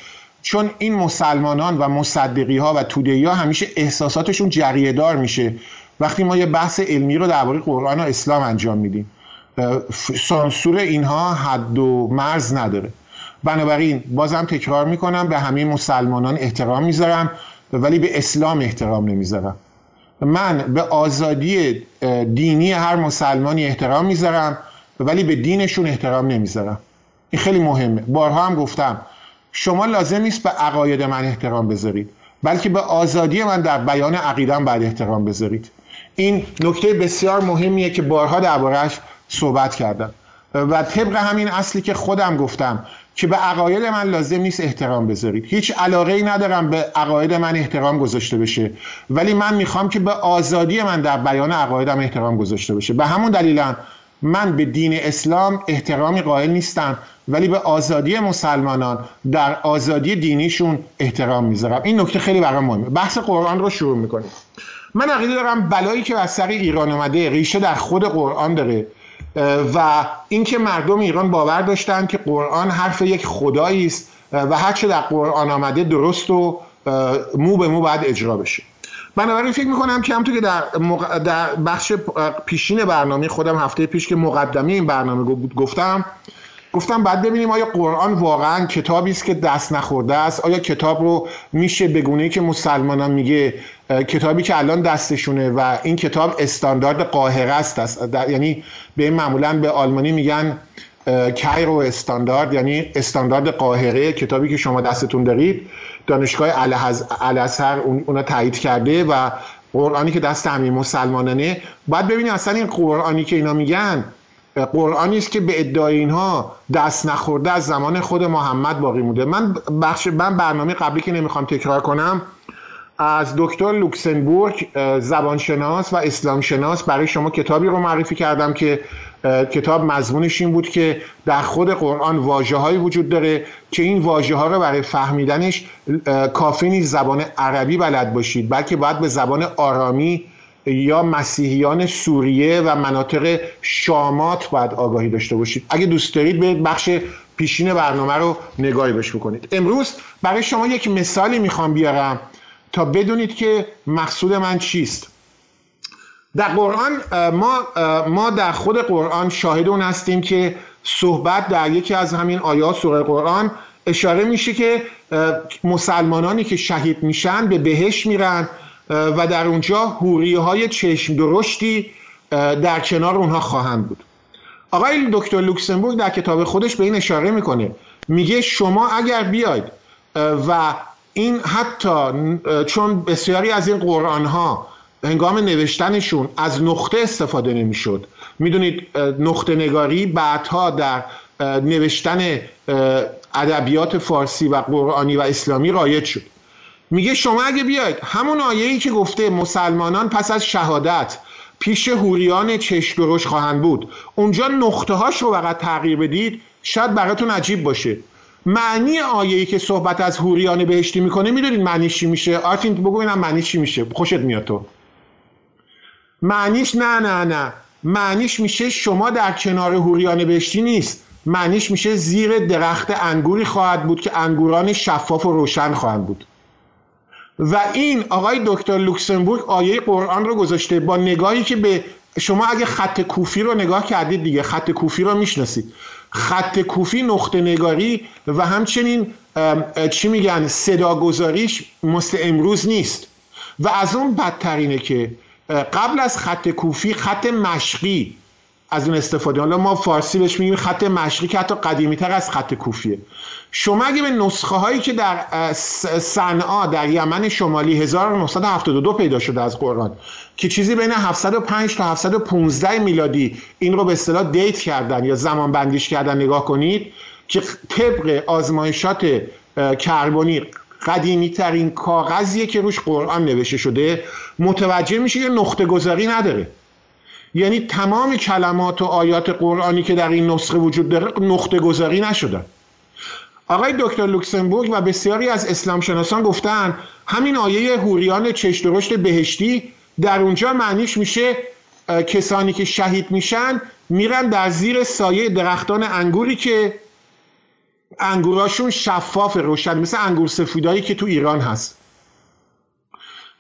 چون این مسلمانان و مصدقی ها و توده‌ای ها همیشه احساساتشون جریه دار میشه وقتی ما یه بحث علمی رو درباره قرآن و اسلام انجام میدیم. سانسور اینها حد و مرز نداره. بنابراین بازم تکرار میکنم، به همه مسلمانان احترام میذارم ولی به اسلام احترام نمیذارم. من به آزادی دینی هر مسلمانی احترام میذارم ولی به دینشون احترام نمیذارم. این خیلی مهمه. بارها هم گفتم شما لازم نیست به عقاید من احترام بذارید، بلکه به آزادی من در بیان عقیدم باید احترام بذارید. این نکته بسیار مهمیه که بارها درباره‌اش صحبت کردم و طبق همین اصلی که خودم گفتم که به عقاید من لازم نیست احترام بذارید. هیچ علاقه‌ای ندارم به عقاید من احترام گذاشته بشه، ولی من میخوام که به آزادی من در بیان عقایدم احترام گذاشته بشه. به همون دلیلم من به دین اسلام احترامی قائل نیستم، ولی به آزادی مسلمانان در آزادی دینیشون احترام میذارم. این نکته خیلی برام مهمه. بحث قرآن رو شروع میکنیم. من عقیده دارم بلایی که از سر ایران اومده ریشه در خود قرآن داره و اینکه مردم ایران باور داشتن که قرآن حرف یک خدایی است و هر چه در قرآن آمده درست و مو به مو باید اجرا بشه. بنابراین فکر میکنم که همونطور که در بخش پیشین برنامه خودم هفته پیش که مقدمه این برنامه گفتم بعد ببینیم آیا قرآن واقعا کتابی است که دست نخورده است؟ آیا کتاب رو میشه به گونه‌ای که مسلمانان میگه کتابی که الان دستشونه و این کتاب استاندارد قاهره است، یعنی به معمولا به آلمانی میگن کایرو استاندارد، یعنی استاندارد قاهره، کتابی که شما دستتون دارید دانشگاه الازهر اونا تایید کرده و قرآنی که دست همین مسلمانانه. باید ببینیم اصلا این قرآنی که اینا میگن قرآنی است که به ادعای اینها دست نخورده از زمان خود محمد باقی مونده. من برنامه قبلی که نمیخوام تکرار کنم از دکتر لوکسنبورگ زبانشناس و اسلامشناس برای شما کتابی رو معرفی کردم که کتاب مضمونش این بود که در خود قرآن واژه‌هایی وجود داره که این واژه‌ها رو برای فهمیدنش کافی نیست زبان عربی بلد باشید، بلکه باید به زبان آرامی یا مسیحیان سوریه و مناطق شامات باید آگاهی داشته باشید. اگه دوست دارید به بخش پیشین برنامه رو نگاهی بهش بکنید. امروز برای شما یک مثالی میخوام بیارم تا بدونید که مقصود من چیست. در قرآن ما در خود قرآن شاهد اون هستیم که صحبت در یکی از همین آیات سوره قرآن اشاره میشه که مسلمانانی که شهید میشن به بهشت میرن و در اونجا حوریه‌های چشم درشتی در کنار اونها خواهند بود. آقای دکتر لوکسنبورگ در کتاب خودش به این اشاره میکنه، میگه شما اگر بیاید و این حتی چون بسیاری از این قرآن ها هنگام نوشتنشون از نقطه استفاده نمیشد، میدونید نقطه نگاری بعدها در نوشتن ادبیات فارسی و قرآنی و اسلامی رایج شد، میگه شما اگه بیاید همون آیه‌ای که گفته مسلمانان پس از شهادت پیش حوریان چشم درشت خواهند بود اونجا نقطه هاش رو فقط تغییر بدید، شاید براتون عجیب باشه. معنی آیه‌ای که صحبت از حوریان بهشتی میکنه میدونید معنیش چی میشه؟ آرتین بگو ببینم معنیش چی میشه؟ خوشت میاد تو؟ معنیش نه معنیش میشه شما در کنار حوریان بهشتی نیست، معنیش میشه زیر درخت انگوری خواهد بود که انگوران شفاف و روشن خواهند بود. و این آقای دکتر لوکسنبورگ آیه قرآن رو گذاشته با نگاهی که به شما اگه خط کوفی رو نگاه کردید دیگه خط کوفی رو میشناسید، خط کوفی نقطه نگاری و همچنین چی میگن صداگذاریش مثل امروز نیست و از اون بدترینه که قبل از خط کوفی خط مشقی از اون استفاده، حالا ما فارسی بهش میگیم خط مشقی که حتی قدیمی تر از خط کوفیه. شما اگه به نسخه هایی که در صنعا در یمن شمالی 1972 پیدا شده از قرآن که چیزی بین 705 تا 715 میلادی این رو به اصطلاح دیت کردن یا زمان بندیش کردن نگاه کنید که طبق آزمایشات کربنی قدیمی ترین کاغذیه که روش قرآن نوشته شده، متوجه میشه که نقطه گذاری نداره، یعنی تمام کلمات و آیات قرآنی که در این نسخه وجود داره نقطه گذاری نشدن. آقای دکتر لوکسنبورگ و بسیاری از اسلام شناسان گفتن همین آیه حوریان چشم درشت بهشتی در اونجا معنیش میشه کسانی که شهید میشن میرن در زیر سایه درختان انگوری که انگوراشون شفاف روشن مثل انگور سفیدایی که تو ایران هست.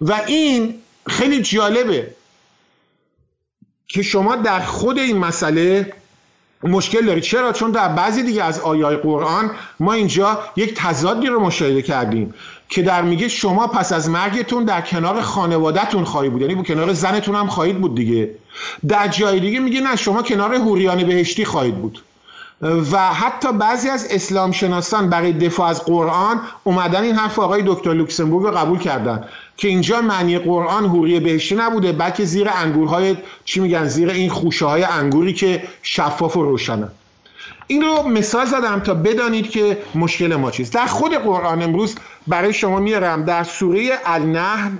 و این خیلی جالبه که شما در خود این مسئله مشکل دارید. چرا؟ چون در بعضی دیگه از آیات قرآن ما اینجا یک تضادی رو مشاهده کردیم که در میگه شما پس از مرگتون در کنار خانواده‌تون خواهید بود، یعنی با کنار زنتون هم خواهید بود دیگه. در جای دیگه میگه نه شما کنار حوریان بهشتی خواهید بود. و حتی بعضی از اسلام شناسان برای دفاع از قرآن اومدن این حرف آقای دکتر لوکسنبورگ رو قبول کردن که اینجا معنی قرآن حوری بهشتی نبوده، بلکه زیر انگورهای زیر این خوشه های انگوری که شفاف و روشنه. این رو مثال زدم تا بدانید که مشکل ما چیست. در خود قرآن امروز برای شما میارم در سوره النحل،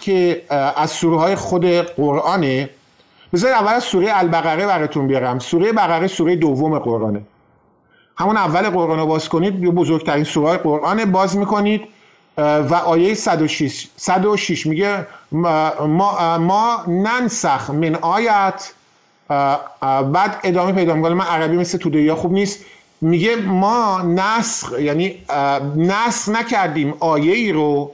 که از سوره های خود قرآنه. بذارید اول از سوره البقره براتون بیارم. سوره بقره سوره دوم قرآنه. همون اول قرآن رو باز کنید، بزرگترین سوره های قرآنه، باز میکنید و آیه 106 میگه ما ننسخ من آیت، بعد ادامه پیدا میکنه. من عربی مثل توده یا خوب نیست. میگه ما نسخ، یعنی نسخ نکردیم آیه ای رو.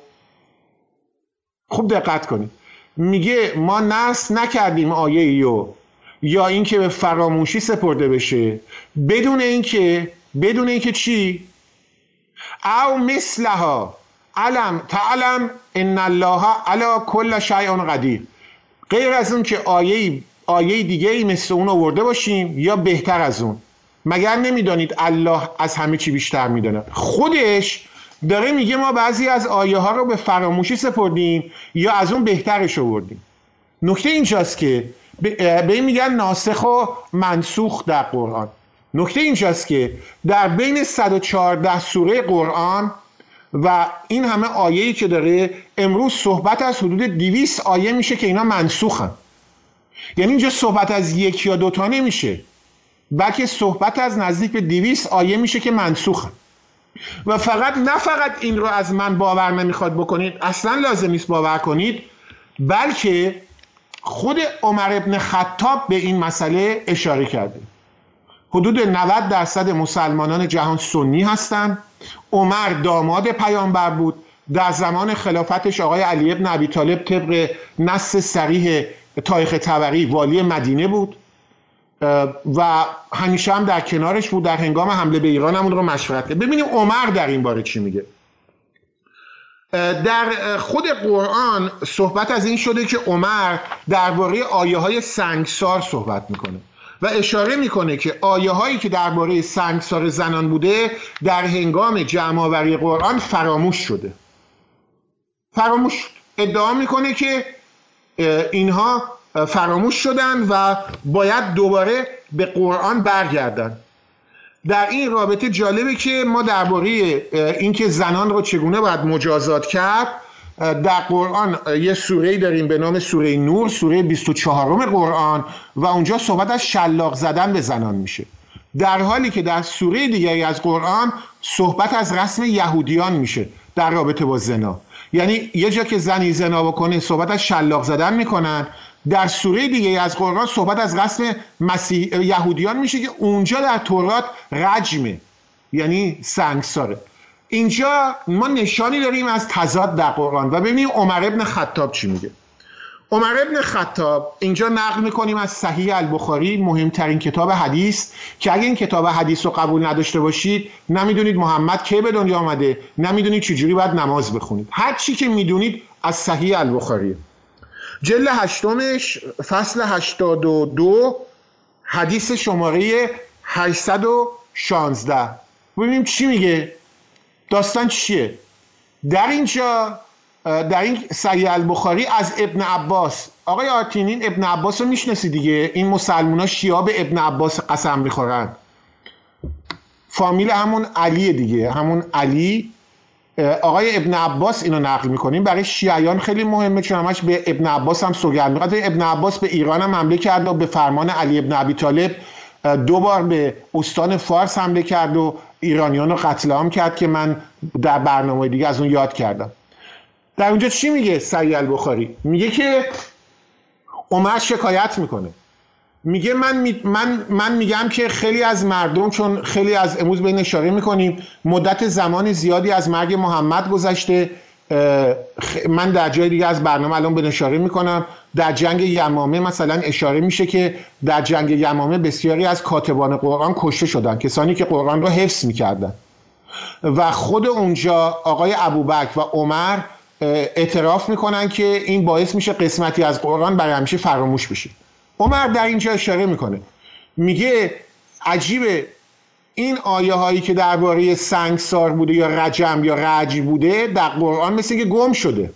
خوب دقت کنید، میگه ما نسخ نکردیم آیه ای رو، یا اینکه به فراموشی سپرده بشه، بدون اینکه چی، او مثلها علم تعلم ان الله علی کل شیء قدیر، غیر از اون که آیه دیگه ای مثل اون آورده باشیم یا بهتر از اون. مگر نمیدانید الله از همه چی بیشتر میداند؟ خودش داره میگه ما بعضی از آیه ها رو به فراموشی سپردیم یا از اون بهترش آوردیم. نکته اینجاست که به این میگن ناسخ و منسوخ در قرآن. نکته اینجاست که در بین 114 سوره قرآن و این همه آیه‌ای که داره، امروز صحبت از حدود 200 آیه میشه که اینا منسوخن. یعنی اینجا صحبت از یک یا دوتا نمیشه، بلکه صحبت از نزدیک به 200 آیه میشه که منسوخن. و نه فقط این رو از من باور نمیخواد بکنید، اصلا لازم نیست باور کنید، بلکه خود عمر ابن خطاب به این مسئله اشاره کرده. حدود 90% مسلمانان جهان سنی هستند. عمر داماد پیامبر بود. در زمان خلافتش آقای علی ابن ابی طالب طبق نص صریح تاریخ طبری والی مدینه بود و همیشه هم در کنارش بود. در هنگام حمله به ایران هم اون رو مشورت کرد. ببینیم عمر در این باره چی میگه. در خود قرآن صحبت از این شده که عمر درباره آیه‌های سنگسار صحبت میکنه و اشاره میکنه که آیه‌هایی که درباره سنگسار زنان بوده در هنگام جمع‌آوری قرآن فراموش شد. ادعا میکنه که اینها فراموش شدن و باید دوباره به قرآن برگردن. در این رابطه جالبه که ما درباره اینکه زنان رو چگونه باید مجازات کرد، در قرآن یه سوره‌ای داریم به نام سوره نور، سوره 24 قرآن، و اونجا صحبت از شلاق زدن به زنان میشه، در حالی که در سوره دیگری از قرآن صحبت از رسم یهودیان میشه در رابطه با زنا. یعنی یه جا که زنی زنا بکنه صحبت از شلاق زدن میکنن، در سوره دیگری از قرآن صحبت از رسم یهودیان میشه که اونجا در تورات رجمه، یعنی سنگساره. اینجا ما نشانی داریم از تضاد در قرآن و ببینیم عمر ابن خطاب چی میگه. عمر ابن خطاب اینجا نقل میکنیم از صحیح البخاری، مهمترین کتاب حدیث، که اگه این کتاب حدیث رو قبول نداشته باشید نمیدونید محمد کی به دنیا آمده، نمیدونید چجوری باید نماز بخونید. هر چی که میدونید از صحیح البخاری، جلد 8، فصل 82، حدیث شماره 816. ببینیم چی میگه، داستان چیه؟ در این صحیح البخاری از ابن عباس، آقای آرتینین ابن عباس رو میشناسی دیگه، این مسلمان ها شیعه به ابن عباس قسم میخورن، فامیل همون علیه دیگه، همون علی. آقای ابن عباس اینو نقل میکنیم، برای شیعیان خیلی مهمه چون همش به ابن عباس هم سوگند میخورد. ابن عباس به ایران هم حمله کرد و به فرمان علی ابن ابی طالب 2 بار به استان فارس حمله کرد و ایرانیان رو قتل عام کرد که من در برنامه دیگه از اون یاد کردم. در اونجا چی میگه صحیح البخاری؟ میگه که عمر شکایت میکنه، میگه من میگم که خیلی از مردم، چون خیلی از امروز به این اشاره میکنیم، مدت زمان زیادی از مرگ محمد گذشته. من در جای دیگه از برنامه الان به اشاره میکنم، در جنگ یمامه مثلا اشاره میشه که در جنگ یمامه بسیاری از کاتبان قرآن کشته شدن، کسانی که قرآن رو حفظ میکردن. و خود اونجا آقای ابوبکر و عمر اعتراف میکنن که این باعث میشه قسمتی از قرآن برای همیشه فراموش بشه. عمر در اینجا اشاره میکنه، میگه عجیبه این آیه هایی که درباره سنگسار بوده یا رجم یا رجی بوده در قرآن مثل که گم شده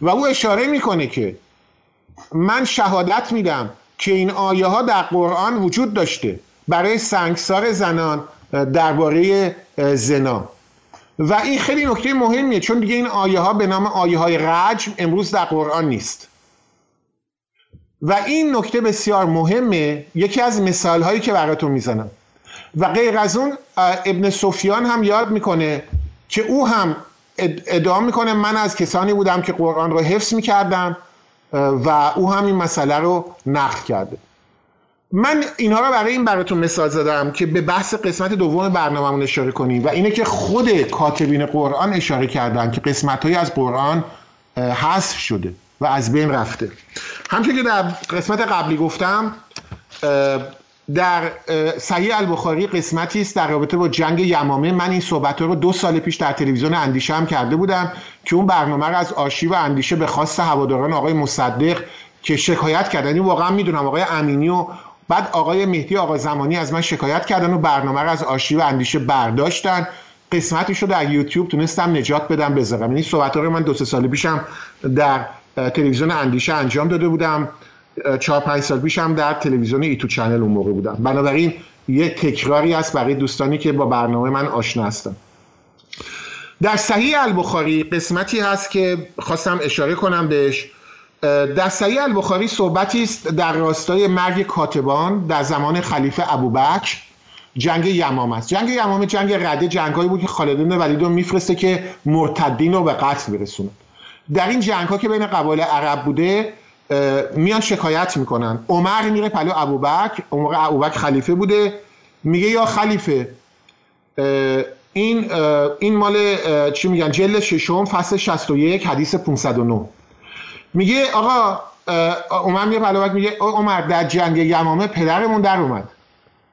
و او اشاره میکنه که من شهادت میدم که این آیه ها در قرآن وجود داشته برای سنگسار زنان درباره زنا. و این خیلی نکته مهمیه، چون دیگه این آیه ها به نام آیه های رجم امروز در قرآن نیست و این نکته بسیار مهمه. یکی از مثال هایی که براتون میزنم و غیر از اون ابن سفیان هم یاد میکنه که او هم ادعا میکنه من از کسانی بودم که قرآن رو حفظ میکردم و او هم این مسئله رو نقل کرده. من اینها رو برای این براتون مثال زدم که به بحث قسمت دوم برنامه‌مون اشاره کنیم و اینه که خود کاتبین قرآن اشاره کردن که قسمت‌هایی از قرآن حذف شده و از بین رفته. همچنین که در قسمت قبلی گفتم در صحیح البخاری قسمتی است در رابطه با جنگ یمامه. من این صحبت رو 2 سال پیش در تلویزیون اندیشه هم کرده بودم که اون برنامه رو از آرشیو اندیشه به خواست هواداران آقای مصدق که شکایت کردن، واقعا میدونم آقای امینی و بعد آقای مهدی آقا زمانی از من شکایت کردن و برنامه رو از آرشیو اندیشه برداشتن، قسمتش رو در یوتیوب تونستم نجات بدم بذارم. این صحبت رو من 2-3 سال پیشم در تلویزیون اندیشه انجام داده بودم، 4-5 سال پیشم در تلویزیون ایتو چنل اون موقع بودم. بنابراین یه تکراری است برای دوستانی که با برنامه من آشنا هستن. در صحیح البخاری قسمتی هست که خواستم اشاره کنم بهش. در صحیح البخاری صحبتی است در راستای مرگ کاتبان در زمان خلیفه ابوبکر. جنگ یمامه است. جنگ یمامه جنگ رده، جنگایی بود که خالد بن ولید رو میفرسته که مرتدین رو به قتل برسونه. در این جنگ‌ها که بین قبایل عرب بوده میان شکایت میکنن. عمر میره پلو ابوبکر، عمر ابوبکر خلیفه بوده، میگه یا خلیفه این مال چی میگن جلد 6 فصل 61 حدیث 509 میگه آقا عمر میره پلو ابوبکر میگه عمر در جنگ یمامه پدرمون در اومد،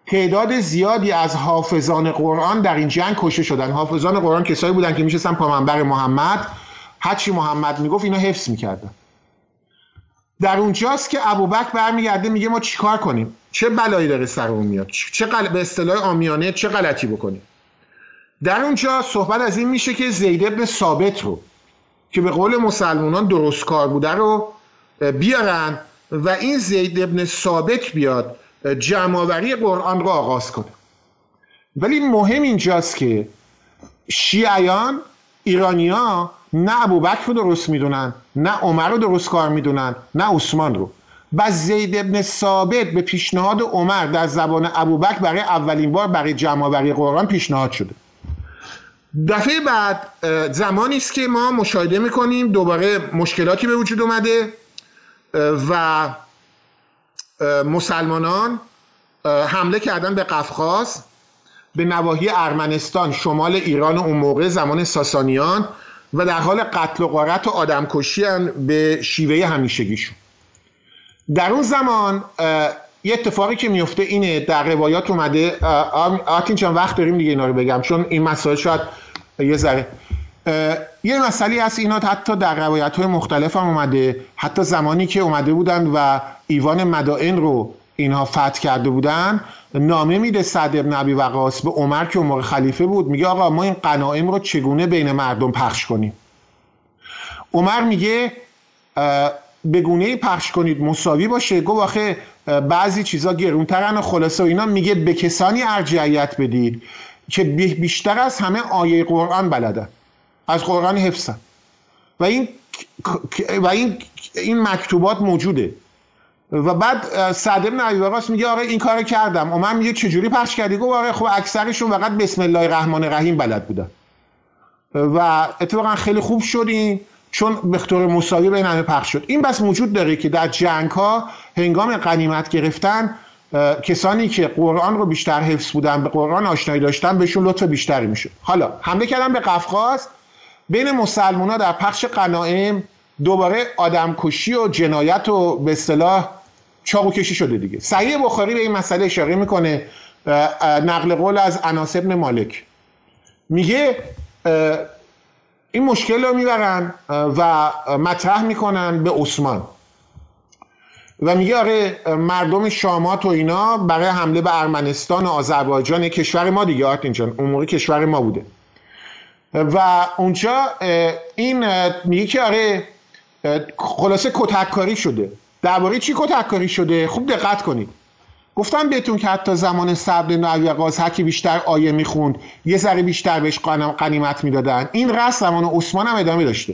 تعداد زیادی از حافظان قرآن در این جنگ کشته شدن. حافظان قرآن کسایی بودن که میشستن پامنبر محمد، هرچی محمد میگفت اینا حفظ میکردن. در اونجاست که ابوبکر برمیگرده میگه ما چیکار کنیم، چه بلایی داره سرمون میاد، به اصطلاح عامیانه چه غلطی بکنیم. در اونجا صحبت از این میشه که زید ابن ثابت رو که به قول مسلمانان درست کار بوده رو بیارن و این زید ابن ثابت بیاد جمع‌آوری قرآن رو آغاز کنه. ولی مهم اینجاست که شیعیان ایرانی‌ها نه ابوبکر رو درست میدونن، نه عمر رو درست کار میدونن، نه عثمان رو. و زید ابن ثابت به پیشنهاد عمر در زبان ابوبکر برای اولین بار برای جمع‌آوری قرآن پیشنهاد شده. دفعه بعد زمانی است که ما مشاهده میکنیم دوباره مشکلاتی به وجود اومده و مسلمانان حمله کردن به قفقاز، به نواحی ارمنستان، شمال ایران اون موقع زمان ساسانیان و در حال قتل و غارت و آدمکشی به شیوه همیشگیشون. در اون زمان یه اتفاقی که میفته اینه، در روایات اومده، آتین چند وقت داریم دیگه اینا رو بگم چون این مسئله شاید یه ذره یه مسئله هست. اینا حتی در روایت‌های مختلف هم اومده، حتی زمانی که اومده بودن و ایوان مدائن رو اینها فتح کرده بودن، نامه میده سعد ابن ابی وقاص به عمر که عمر خلیفه بود، میگه آقا ما این غنایم رو چگونه بین مردم پخش کنیم. عمر میگه به گونه‌ای پخش کنید مساوی باشه، گفت آخه بعضی چیزا گرونترن و خلاصه اینا. میگه به کسانی ارجعیت بدید که بیشتر از همه آیه قرآن بلدن، از قرآن حفظن و این مکتوبات موجوده. و بعد سعد بن ابی وقاص میگه آره این کارو کردم. عمر میگه چجوری پخش کردی؟ گفت آره خب اکثرشون فقط بسم الله الرحمن الرحیم بلد بودن و اتفاقا خیلی خوب شدین چون به طور مساوی بین همه پخش شد. این بس موجود داره که در جنگ ها هنگام غنیمت گرفتن کسانی که قرآن رو بیشتر حفظ بودن، به قرآن آشنایی داشتن، بهشون لطف بیشتری میشه. حالا حمله کردن به قفقاز، بین مسلمان‌ها در پخش غنایم دوباره آدمکشی و جنایت و به اصطلاح چاقو کشی شده دیگه. صحیح بخاری به این مسئله اشاره میکنه، نقل قول از اناس بن مالک میگه این مشکل رو میبرن و مطرح میکنن به عثمان. و میگه آره مردم شامات و اینا برای حمله به ارمنستان و آذربایجان کشور ما دیگه، آرتین جان اون موقع کشور ما بوده، و اونجا این میگه که آره خلاصه کتککاری شده. درباره چی کتککاری شده؟ خوب دقت کنید. گفتم بهتون که حتی زمان صبر نویقاز هر کی بیشتر آیه میخوند یه ذره بیشتر بهش غنیمت میدادن. این رسم زمان عثمان هم ادامه داشته.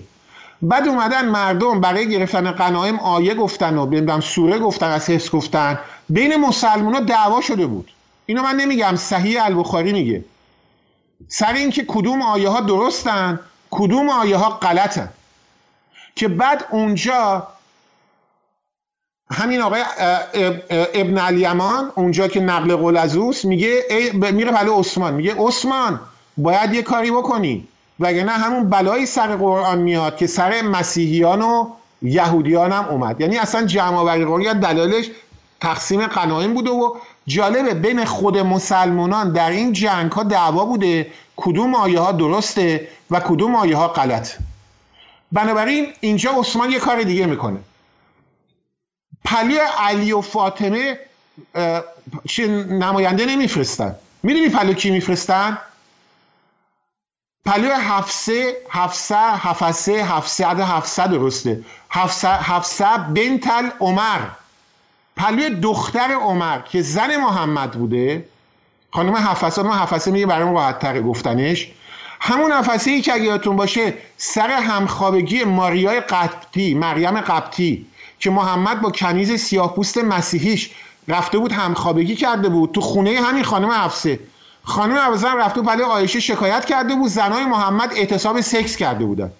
بعد اومدن مردم برای گرفتن غنایم آیه گفتن و ببینم سوره گفتن، از حفظ گفتن. بین مسلمان‌ها دعوا شده بود. اینو من نمیگم، صحیح البخاری میگه. سر اینکه کدوم آیه ها درستن کدوم آیه ها غلطن، که بعد اونجا همین آقای ابن الیمان اونجا که نقل قول از اوست میگه میره پله عثمان، میگه عثمان باید یه کاری بکنی وگرنه همون بلایی سر قرآن میاد که سر مسیحیان و یهودیان هم اومد. یعنی اصلا جمع‌آوری قرآن دلالش تقسیم غنایم بوده و جالبه بین خود مسلمانان در این جنگ ها دعوا بوده کدوم آیه ها درسته و کدوم آیه ها غلط. بنابراین اینجا عثمان یه کار دیگه میکنه. پله علی و فاطمه نماینده نمیفرستن. میدونی پله کی میفرستن؟ پله حفصه درسته. حفصه بنت عمر، پلوی دختر عمر که زن محمد بوده، خانم حفصه. ما حفصه میگه برای ما راحت تر گفتنش. همون حفصه ای که اگه یادتون باشه سر همخوابگی مریم قبطی که محمد با کنیز سیاه‌پوست مسیحیش رفته بود همخوابگی کرده بود تو خونه همین خانم حفصه. خانم حفصه رفته بود پلوی عایشه شکایت کرده بود، زنای محمد اعتصاب سکس کرده بودن،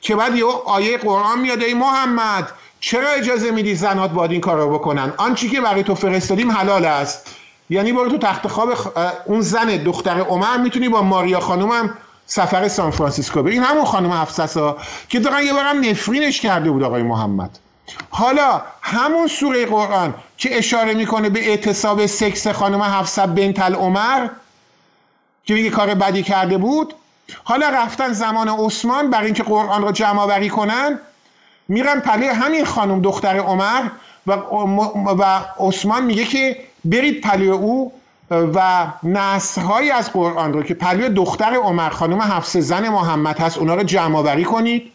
که بعد یه آیه قرآن میاد ای محمد چرا اجازه میدی زنات باید این کار رو بکنن؟ آنچه که برای تو فرستادیم حلال است. یعنی برو تو تخت خواب اون زن دختر عمر میتونی با ماریا خانومم سفر سان فرانسیسکو بریم. همون خانم حفصه که دقیقا یه بارم نفرینش کرده بود آقای محمد. حالا همون سوره قرآن که اشاره میکنه به اعتصاب سکس خانم حفصه بنت العمر که میگه کار بدی کرده بود، حالا رفتن زمان عثمان برای اینکه قرآن رو جمع آوری کنن میرن پله همین خانم دختر عمر و عثمان میگه که برید پله او و نسخه‌ای از قرآن رو که پله دختر عمر خانم حفصه زن محمد هست اونا رو جمع آوری کنید.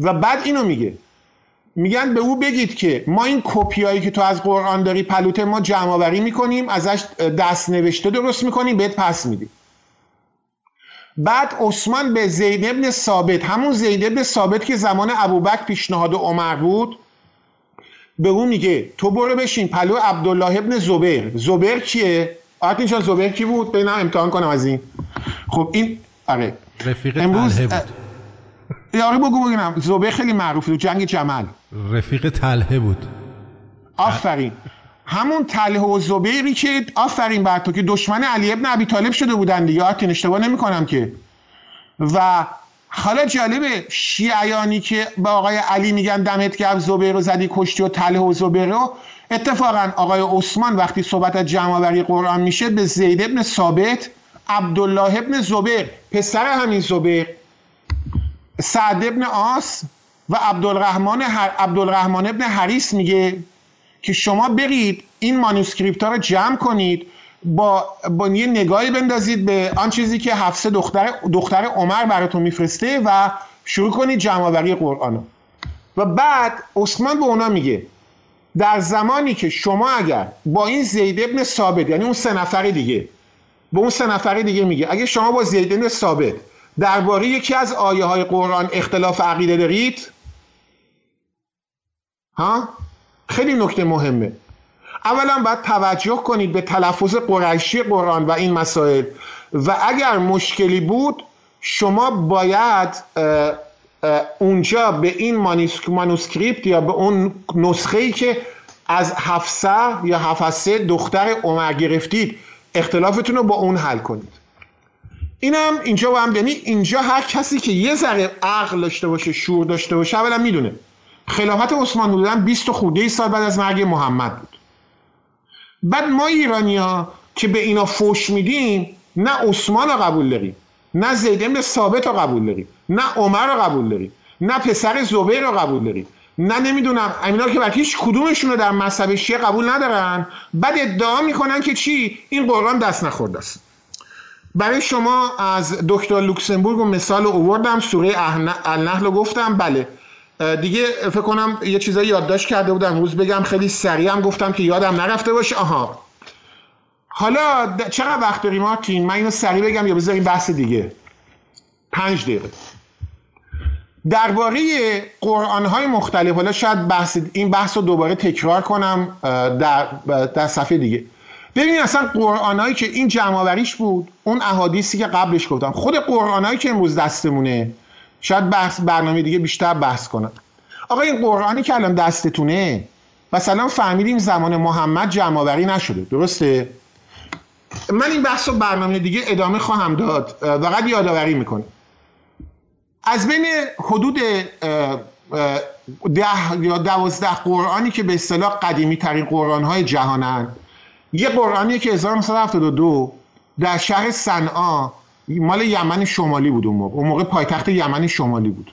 و بعد اینو میگن به او بگید که ما این کپیایی که تو از قرآن داری پلوته ما جمع آوری میکنیم، ازش دست نوشته درست میکنیم بهت پس میدیم. بعد عثمان به زید ابن ثابت، همون زید ابن ثابت که زمان ابوبکر پیشنهاد عمر بود، به اون میگه تو برو بشین پلو عبدالله ابن زبیر. زبیر کیه؟ آرتین جان زبیر کی بود؟ ببینم امتحان کنم از این. خب این آره رفیق طلحه بود. یاری بگم زبیر خیلی معروف بود، جنگ جمل رفیق طلحه بود. آفرین همون طلحه و زبیری که آفرین بر تو که دشمن علی ابن ابی طالب شده بودن دیگه، آرتین اشتباه نمی کنم که. و حالا جالبه شیعیانی که با آقای علی میگن دمت گرم زبیر رو زدی کشتی و طلحه و زبیر رو، اتفاقا آقای عثمان وقتی صحبت از جمع آوری قرآن میشه به زید ابن ثابت، عبدالله ابن زبیر پسر همین زبیر، سعد ابن عاص و عبدالرحمن ابن حریس میگه که شما برید این مانوسکریپت ها رو جمع کنید با یه نگاهی بندازید به آن چیزی که حفصه دختر عمر براتون میفرسته و شروع کنید جمع آوری قرآن رو. و بعد عثمان به اونا میگه در زمانی که شما اگر با این زید ابن ثابت، یعنی اون سه نفر دیگه، به اون سه نفر دیگه میگه اگه شما با زید ابن ثابت درباره یکی از آیه های قرآن اختلاف عقیده دارید، ها خیلی نکته مهمه. اولا باید توجه کنید به تلفظ قریشی قرآن و این مسائل، و اگر مشکلی بود شما باید اونجا به این مانوسکریپت یا به اون نسخه‌ای که از حفصه یا حفصه دختر عمر گرفتید اختلافتون رو با اون حل کنید. اینم اینجا با هم، یعنی اینجا هر کسی که یه ذره عقل داشته باشه، شعور داشته باشه، اولا میدونه خلافت عثمان حدوداً 20 خورده سال بعد از مرگ محمد بود. بعد ما ایرانی‌ها که به اینا فوش میدیم نه عثمان رو قبول داریم، نه زید بن ثابت رو قبول داریم، نه عمر رو قبول داریم، نه پسر زبیر رو قبول داریم. نه نمیدونم اینا که هیچ کدومشون رو در مذهب شیعه قبول ندارن، بعد ادعا میکنن که چی؟ این قرآن دست نخورده است. برای شما از دکتر لوکسنبورگ مثال آوردم، سوره النحل رو گفتم. بله دیگه فکر کنم یه چیزایی یادداشت کرده بودم امروز بگم، خیلی سریع هم گفتم که یادم نرفته باشه. آها حالا چقدر وقت داریم مارتین؟ من اینو سریع بگم یا بذاریم بحث دیگه؟ 5 دقیقه درباره قرآن‌های مختلف. حالا شاید این بحث رو دوباره تکرار کنم در صفحه دیگه. ببینید اصلا قرآن‌هایی که این جمع‌آوریش بود، اون احادیثی که قبلش گفتم، خود قرآن‌هایی که امروز دستمونه، شاید برنامه دیگه بیشتر بحث کنم. آقا این قرآنی که الان دستتونه، مثلا فهمیدیم زمان محمد جمع‌آوری نشده، درسته؟ من این بحث رو برنامه دیگه ادامه خواهم داد، فقط یادآوری می‌کنم. از بین حدود 10 یا 12 قرآنی که به اصطلاح قدیمی ترین قرآن‌های جهانن، یه قرآنی که 1972 در شهر صنعا مال یمن شمالی بود، اون موقع پایتخت یمن شمالی بود،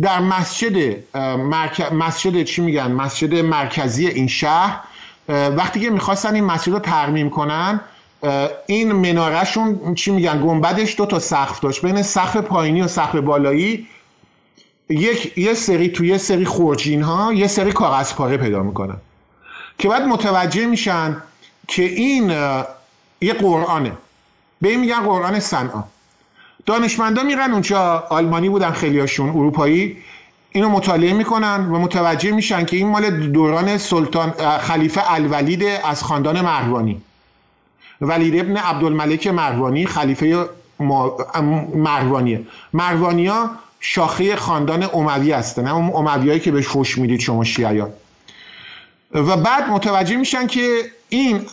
در مسجد مرکزی این شهر، وقتی که می‌خواستن این مسجد رو ترمیم کنن، این منارهشون گنبدش 2 تا سقف داشت، بین سقف پایینی و سقف بالایی یه سری خورجین ها یه سری کاغذ پاره پیدا میکنن که بعد متوجه میشن که این یه قرآنه، به این میگن قرآن صنعا. دانشمندا میرن اونجا، آلمانی بودن خیلیاشون، اروپایی، اینو مطالعه میکنن و متوجه میشن که این مال دوران خلیفه الولید از خاندان مروانی، ولید ابن عبدالملک مروانی، خلیفه مروانیه. مروانی‌ها شاخه خاندان اموی هستن، هم امویایی که بهش خوش میدید شما شیعیان. و بعد متوجه میشن که این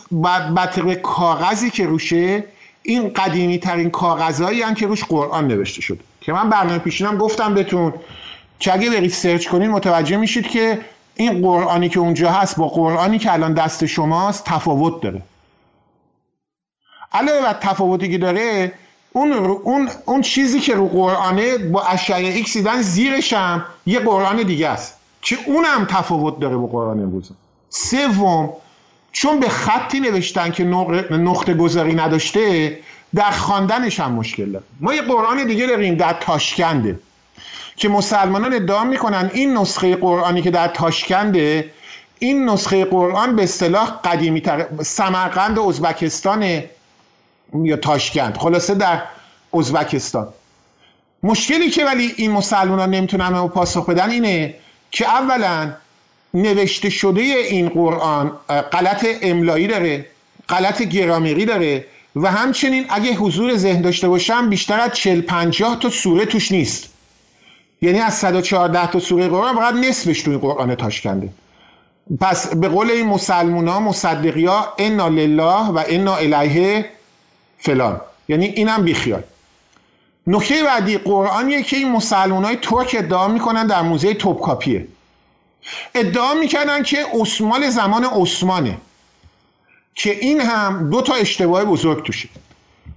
بطر کاغذی که روشه، این قدیمی ترین کاغذهایی هم که روش قرآن نوشته شده، که من برنامه پیشینم گفتم بهتون، چه اگه برید سرچ کنین متوجه میشید که این قرآنی که اونجا هست با قرآنی که الان دست شماست تفاوت داره. علاوه بر تفاوتی که داره، اون چیزی که رو قرآنه با اشعه ایکس دیدن زیرش هم یه قرآن دیگه است که اونم تفاوت داره با قرآن امروز. سوم، چون به خطی نوشتن که نقطه گذاری نداشته، در خواندنش هم مشکل داره. ما یه قرآن دیگه داریم در تاشکنده که مسلمانان ادعا میکنن این نسخه قرآنی که در تاشکنده، این نسخه قرآن به اصطلاح قدیمی تر سمرقند ازبکستان یا تاشکند، خلاصه در ازبکستان. مشکلی که ولی این مسلمانان نمیتونن به پاسخ بدن اینه که اولا نوشته شده این قرآن غلط املایی داره، غلط گرامری داره، و همچنین اگه حضور ذهن داشته باشم بیشتر از 40-50 تا سوره توش نیست، یعنی از 114 تا سوره قرآن فقط نصفش توی قرآن تاشکنده. پس به قول این مسلمان‌ها، مصدقی‌ها، انا لله و انا الیه فلان، یعنی اینم بیخیال. نکته بعدی، قرآنیه که این مسلمان‌های ترک ادعا میکنن در موزه توپکاپیه، ادعا میکنن که عثمان زمان عثمانه، که این هم 2 تا اشتباه بزرگ توشه.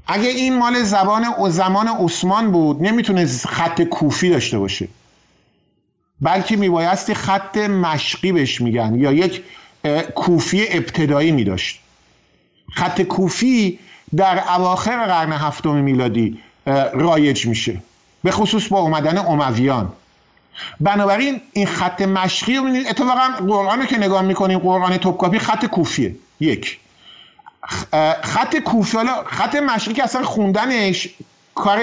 اگه این مال زمان عثمان بود نمیتونه خط کوفی داشته باشه، بلکه میبایستی خط مشقی بهش میگن، یا یک کوفی ابتدایی میداشت. خط کوفی در اواخر قرن 7 میلادی رایج میشه، به خصوص با اومدن امویان. بنابراین این خط مشقی رو می‌بینید. اتفاقا قرآن رو که نگاه می‌کنیم، قرآن توپکاپی خط کوفیه. یک خط کوفی. حالا خط مشقی که اصلا خوندنش کار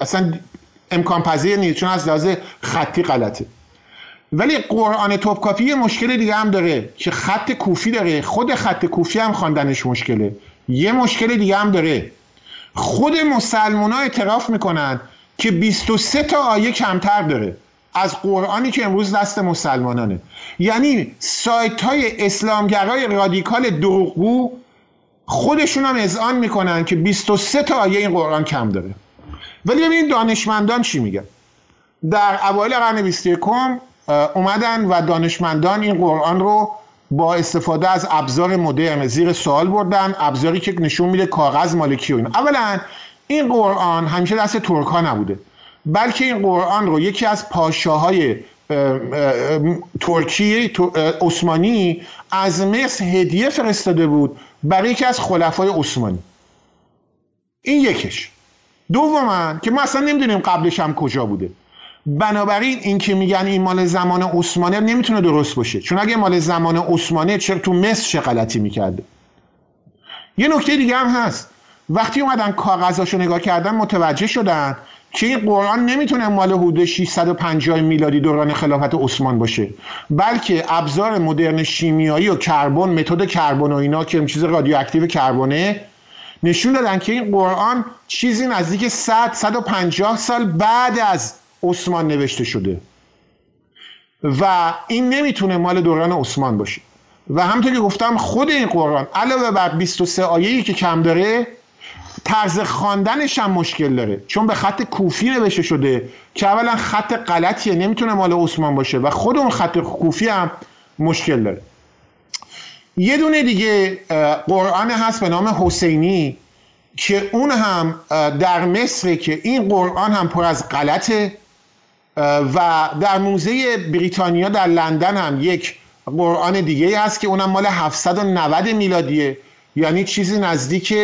اصلا امکان پذیر نیست، چون از لحاظ خطی غلطه. ولی قرآن توپکاپی یه مشکل دیگه هم داره که خط کوفی داره، خود خط کوفی هم خواندنش مشکله. یه مشکل دیگه هم داره، خود مسلمان ها اعتراف میکنن که 23 تا آیه کمتر داره از قرآنی که امروز دست مسلمانانه. یعنی سایت های اسلامگرای رادیکال دروغگو خودشون هم اذعان میکنن که 23 تا آیه این قرآن کم داره. ولی ببینید دانشمندان چی میگن. در اوایل قرن 21 اومدن و دانشمندان این قرآن رو با استفاده از ابزار مدرن زیر سوال بردن، ابزاری که نشون میده کاغذ مالکی و اینا. اولا این قرآن همیشه دست ترک‌ها نبوده، بلکه این قرآن رو یکی از پاشاهای ترکیه عثمانی از مصر هدیه فرستاده بود برای یکی از خلفای عثمانی. این یکش. دوما که ما اصلا نمیدونیم قبلش هم کجا بوده، بنابراین این که میگن این مال زمان عثمانه نمیتونه درست باشه، چون اگه مال زمان عثمانه چرا تو مصر چه غلطی میکرده؟ یه نکته دیگه هم هست، وقتی اومدن کاغذاشو نگاه کردن متوجه شدن که این قرآن نمیتونه مال حدود 650 میلادی دوران خلافت عثمان باشه، بلکه ابزار مدرن شیمیایی و کربن، متد کربن و اینا که چیز رادیواکتیو کربونه، نشون دادن که این قرآن چیزی نزدیک 100 150 سال بعد از عثمان نوشته شده و این نمیتونه مال دوران عثمان باشه. و همونطور که گفتم خود این قرآن علاوه بر 23 آیه‌ای که کم داره، طرز خواندنش هم مشکل داره، چون به خط کوفی نوشته شده که اولا خط غلطیه، نمیتونه مال عثمان باشه و خود اون خط کوفی هم مشکل داره. یه دونه دیگه قرآن هست به نام حسینی که اون هم در مصره، که این قرآن هم پر از غلطه و در موزه بریتانیا در لندن هم یک قرآن دیگه هست که اونم مال 790 میلادیه، یعنی چیزی نزدیک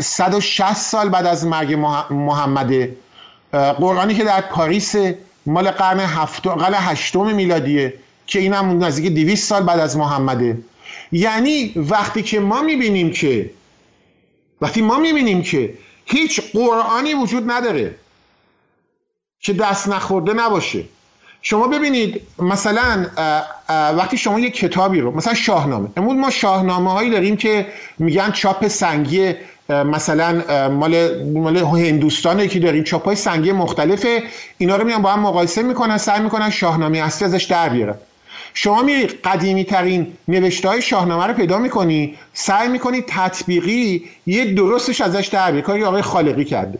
160 سال بعد از مرگ محمده. قرآنی که در پاریس مال قرن 8 میلادیه که اینم نزدیک 200 سال بعد از محمده. یعنی وقتی ما میبینیم که هیچ قرآنی وجود نداره که دست نخورده نباشه. شما ببینید مثلا وقتی شما یک کتابی رو، مثلا شاهنامه، امروز ما شاهنامه هایی داریم که میگن چاپ سنگی، مثلا مال هندوستانه که داریم، چاپ های سنگی مختلفه، اینا رو میان با هم مقایسه میکنن، سعی میکنن شاهنامه اصلی ازش در بیارن. شما میری قدیمی ترین نوشته های شاهنامه رو پیدا میکنی، سعی میکنی تطبیقی یه درستش ازش در بیاری، کاری آقای خالقی کرده.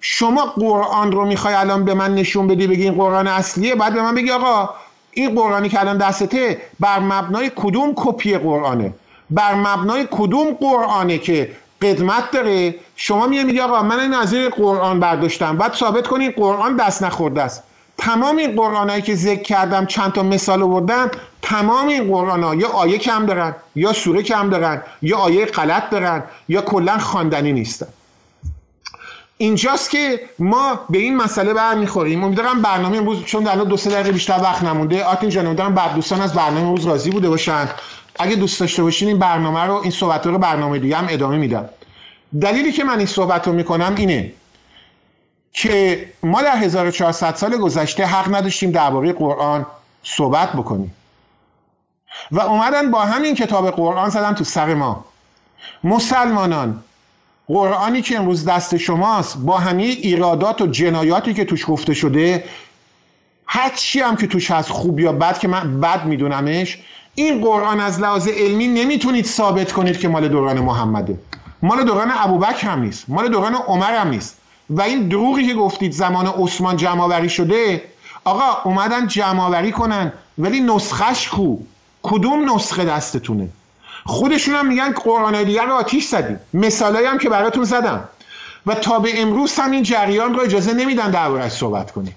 شما قرآن رو میخوای الان به من نشون بدی، بگی این قرآن اصلیه، بعد به من بگی آقا این قرآنی که الان دستته بر مبنای کدوم کپی قرآنه، بر مبنای کدوم قرآنه که قدمت داره. شما میگی آقا من این نظیر قرآن برداشتم، بعد ثابت کنی قرآن دست نخورده است. تمام این قرآنایی که ذکر کردم، چند تا مثال آوردم، تمام این قرآنا یا آیه کم دارن، یا سوره کم دارن، یا آیه غلط دارن، یا کلا خواندنی نیستن. اینجاست که ما به این مسئله برمیخوریم. امیدوارم برنامه امروز، چون در حال 2-3 دقیقه بیشتر وقت نمونده، آتین جان امیدوارم بعد دوستان از برنامه امروز راضی بوده باشن. اگه دوست داشته باشین این برنامه رو، این صحبت رو برنامه دیگه هم ادامه میدم. دلیلی که من این صحبت رو میکنم اینه که ما در 1400 سال گذشته حق نداشتیم درباره قرآن صحبت بکنیم و اومدن با همین کتاب قرآن زدن تو سر ما. مسلمانان، قرآنی که امروز دست شماست با همه ایرادات و جنایاتی که توش گفته شده، هر چی هم که توش هست خوب یا بد که من بد میدونمش، این قرآن از لحاظ علمی نمیتونید ثابت کنید که مال دوران محمده، مال دوران ابوبکر هم نیست، مال دوران عمر هم نیست. و این دروغی که گفتید زمان عثمان جمع‌آوری شده، آقا اومدن جمع‌آوری کنن ولی نسخش کو؟ کدوم نسخه دستتونه؟ خودشون هم میگن قرآن دیگه رو آتیش زدیم، مثالایی هم که براتون زدم و تا به امروز هم این جریان رو اجازه نمیدن درباره‌اش صحبت کنیم.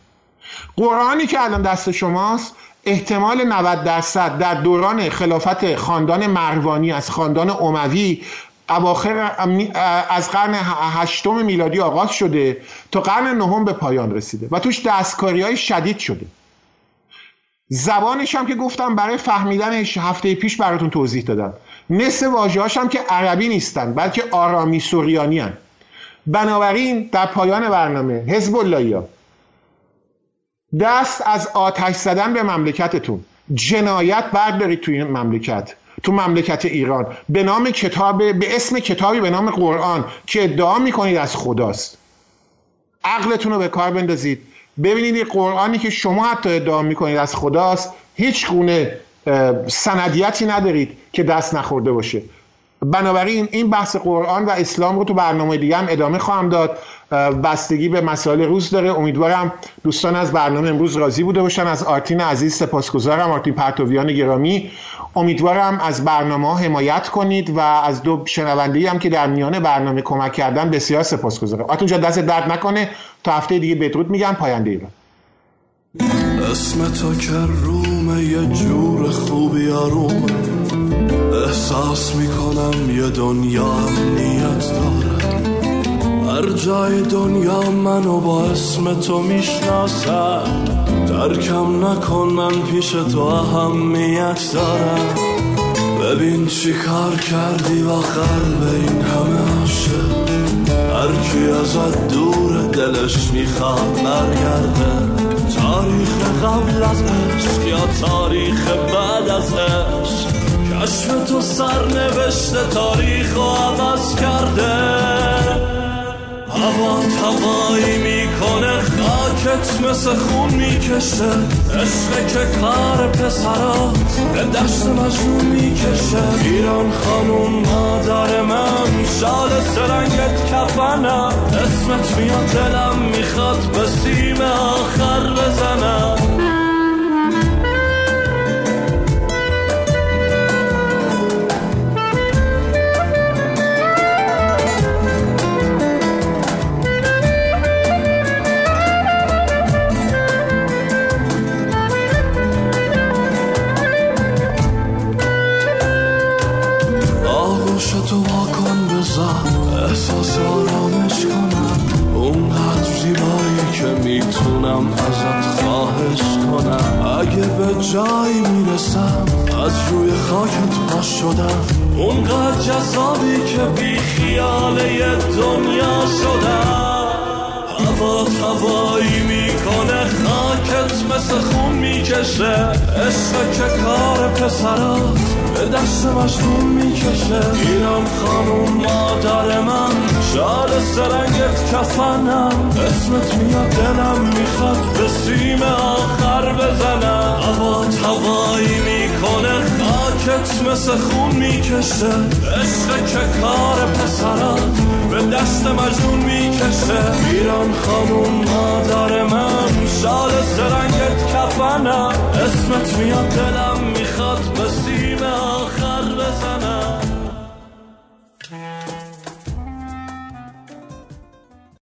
قرآنی که الان دست شماست احتمال 90% در دوران خلافت خاندان مروانی، از خاندان اموی، اواخر از قرن 8 میلادی آغاز شده تا قرن 9 به پایان رسیده و توش دستکاری‌های شدید شده. زبانش هم که گفتم برای فهمیدنش هفته پیش براتون توضیح دادم. نصف واژه‌هاش هم که عربی نیستن بلکه آرامی سوریانی هستن. بنابراین در پایان برنامه، حزب اللهیا، دست از آتش زدن به مملکتتون، جنایت بردارید توی این مملکت، تو مملکت ایران، به نام کتاب، به اسم کتابی به نام قرآن که ادعا میکنید از خداست. عقلتون رو به کار بندازید، ببینید این قرآنی که شما حتی ادعا میکنید از خداست هیچ گونه سندیتی ندارید که دست نخورده باشه. بنابراین این بحث قرآن و اسلام رو تو برنامه دیگه هم ادامه خواهم داد، بستگی به مسائل روز داره. امیدوارم دوستان از برنامه امروز راضی بوده باشن. از آرتین عزیز سپاسگزارم، آرتین پرتویان گرامی. امیدوارم از برنامه حمایت کنید و از دو شنونده‌ای هم که در میان برنامه کمک کردن بسیار سپاسگزارم. آتون جا دست درد نکنه، تا هفته دیگه بدرود میگم. پاینده ایران. اسم تو کرومه، یه جور خوبی آروم، احساس میکنم یه دنیا امنیت دارم، هر جای دنیا منو با اسم تو میشناسن، درکم نکنن پیش تو اهمیت دارم. ببین چی کار کردی با قلب این همه عاشق، هرکی ازت دور دلش میخواد برگرده. تاریخ قبل از عشق یا تاریخ بعد از عشق، کشف تو سرنوشته تاریخ رو عوض کرده. هوا تبایی میکنه، خاکت مثل خون میکشه، عشقه که کار پسرات به دشت مجنون میکشه. ایران خانوم مادر من، شال سرنگت کفنم، اسمت میاد دلم میخواد به سیم آخر بزنم. تو واکن بذار احساس آرامش کنم، اونقدر زیبایی که میتونم ازت خواهش کنم. اگه به جایی میرسم از روی خاکت پاش شدم، اونقدر جذابی که بی خیاله ی دنیا شدم. هوا هوایی میکنه، خاکت مثل خون میکشه، عشقه که کار پسرات به دست مشغول میکشه. ایران خانوم مادر من، شال سرنگت کفنم، اسمت میاد دلم میخواد به سیم آخر بزنم. هوات هوایی میکنه، خاکت مثل خون میکشه، عشقه که کار پسرات به دست مجنون میکشه. ایران خانوم مادر من، شال سرنگت کفنم، اسمت میاد دلم میخواد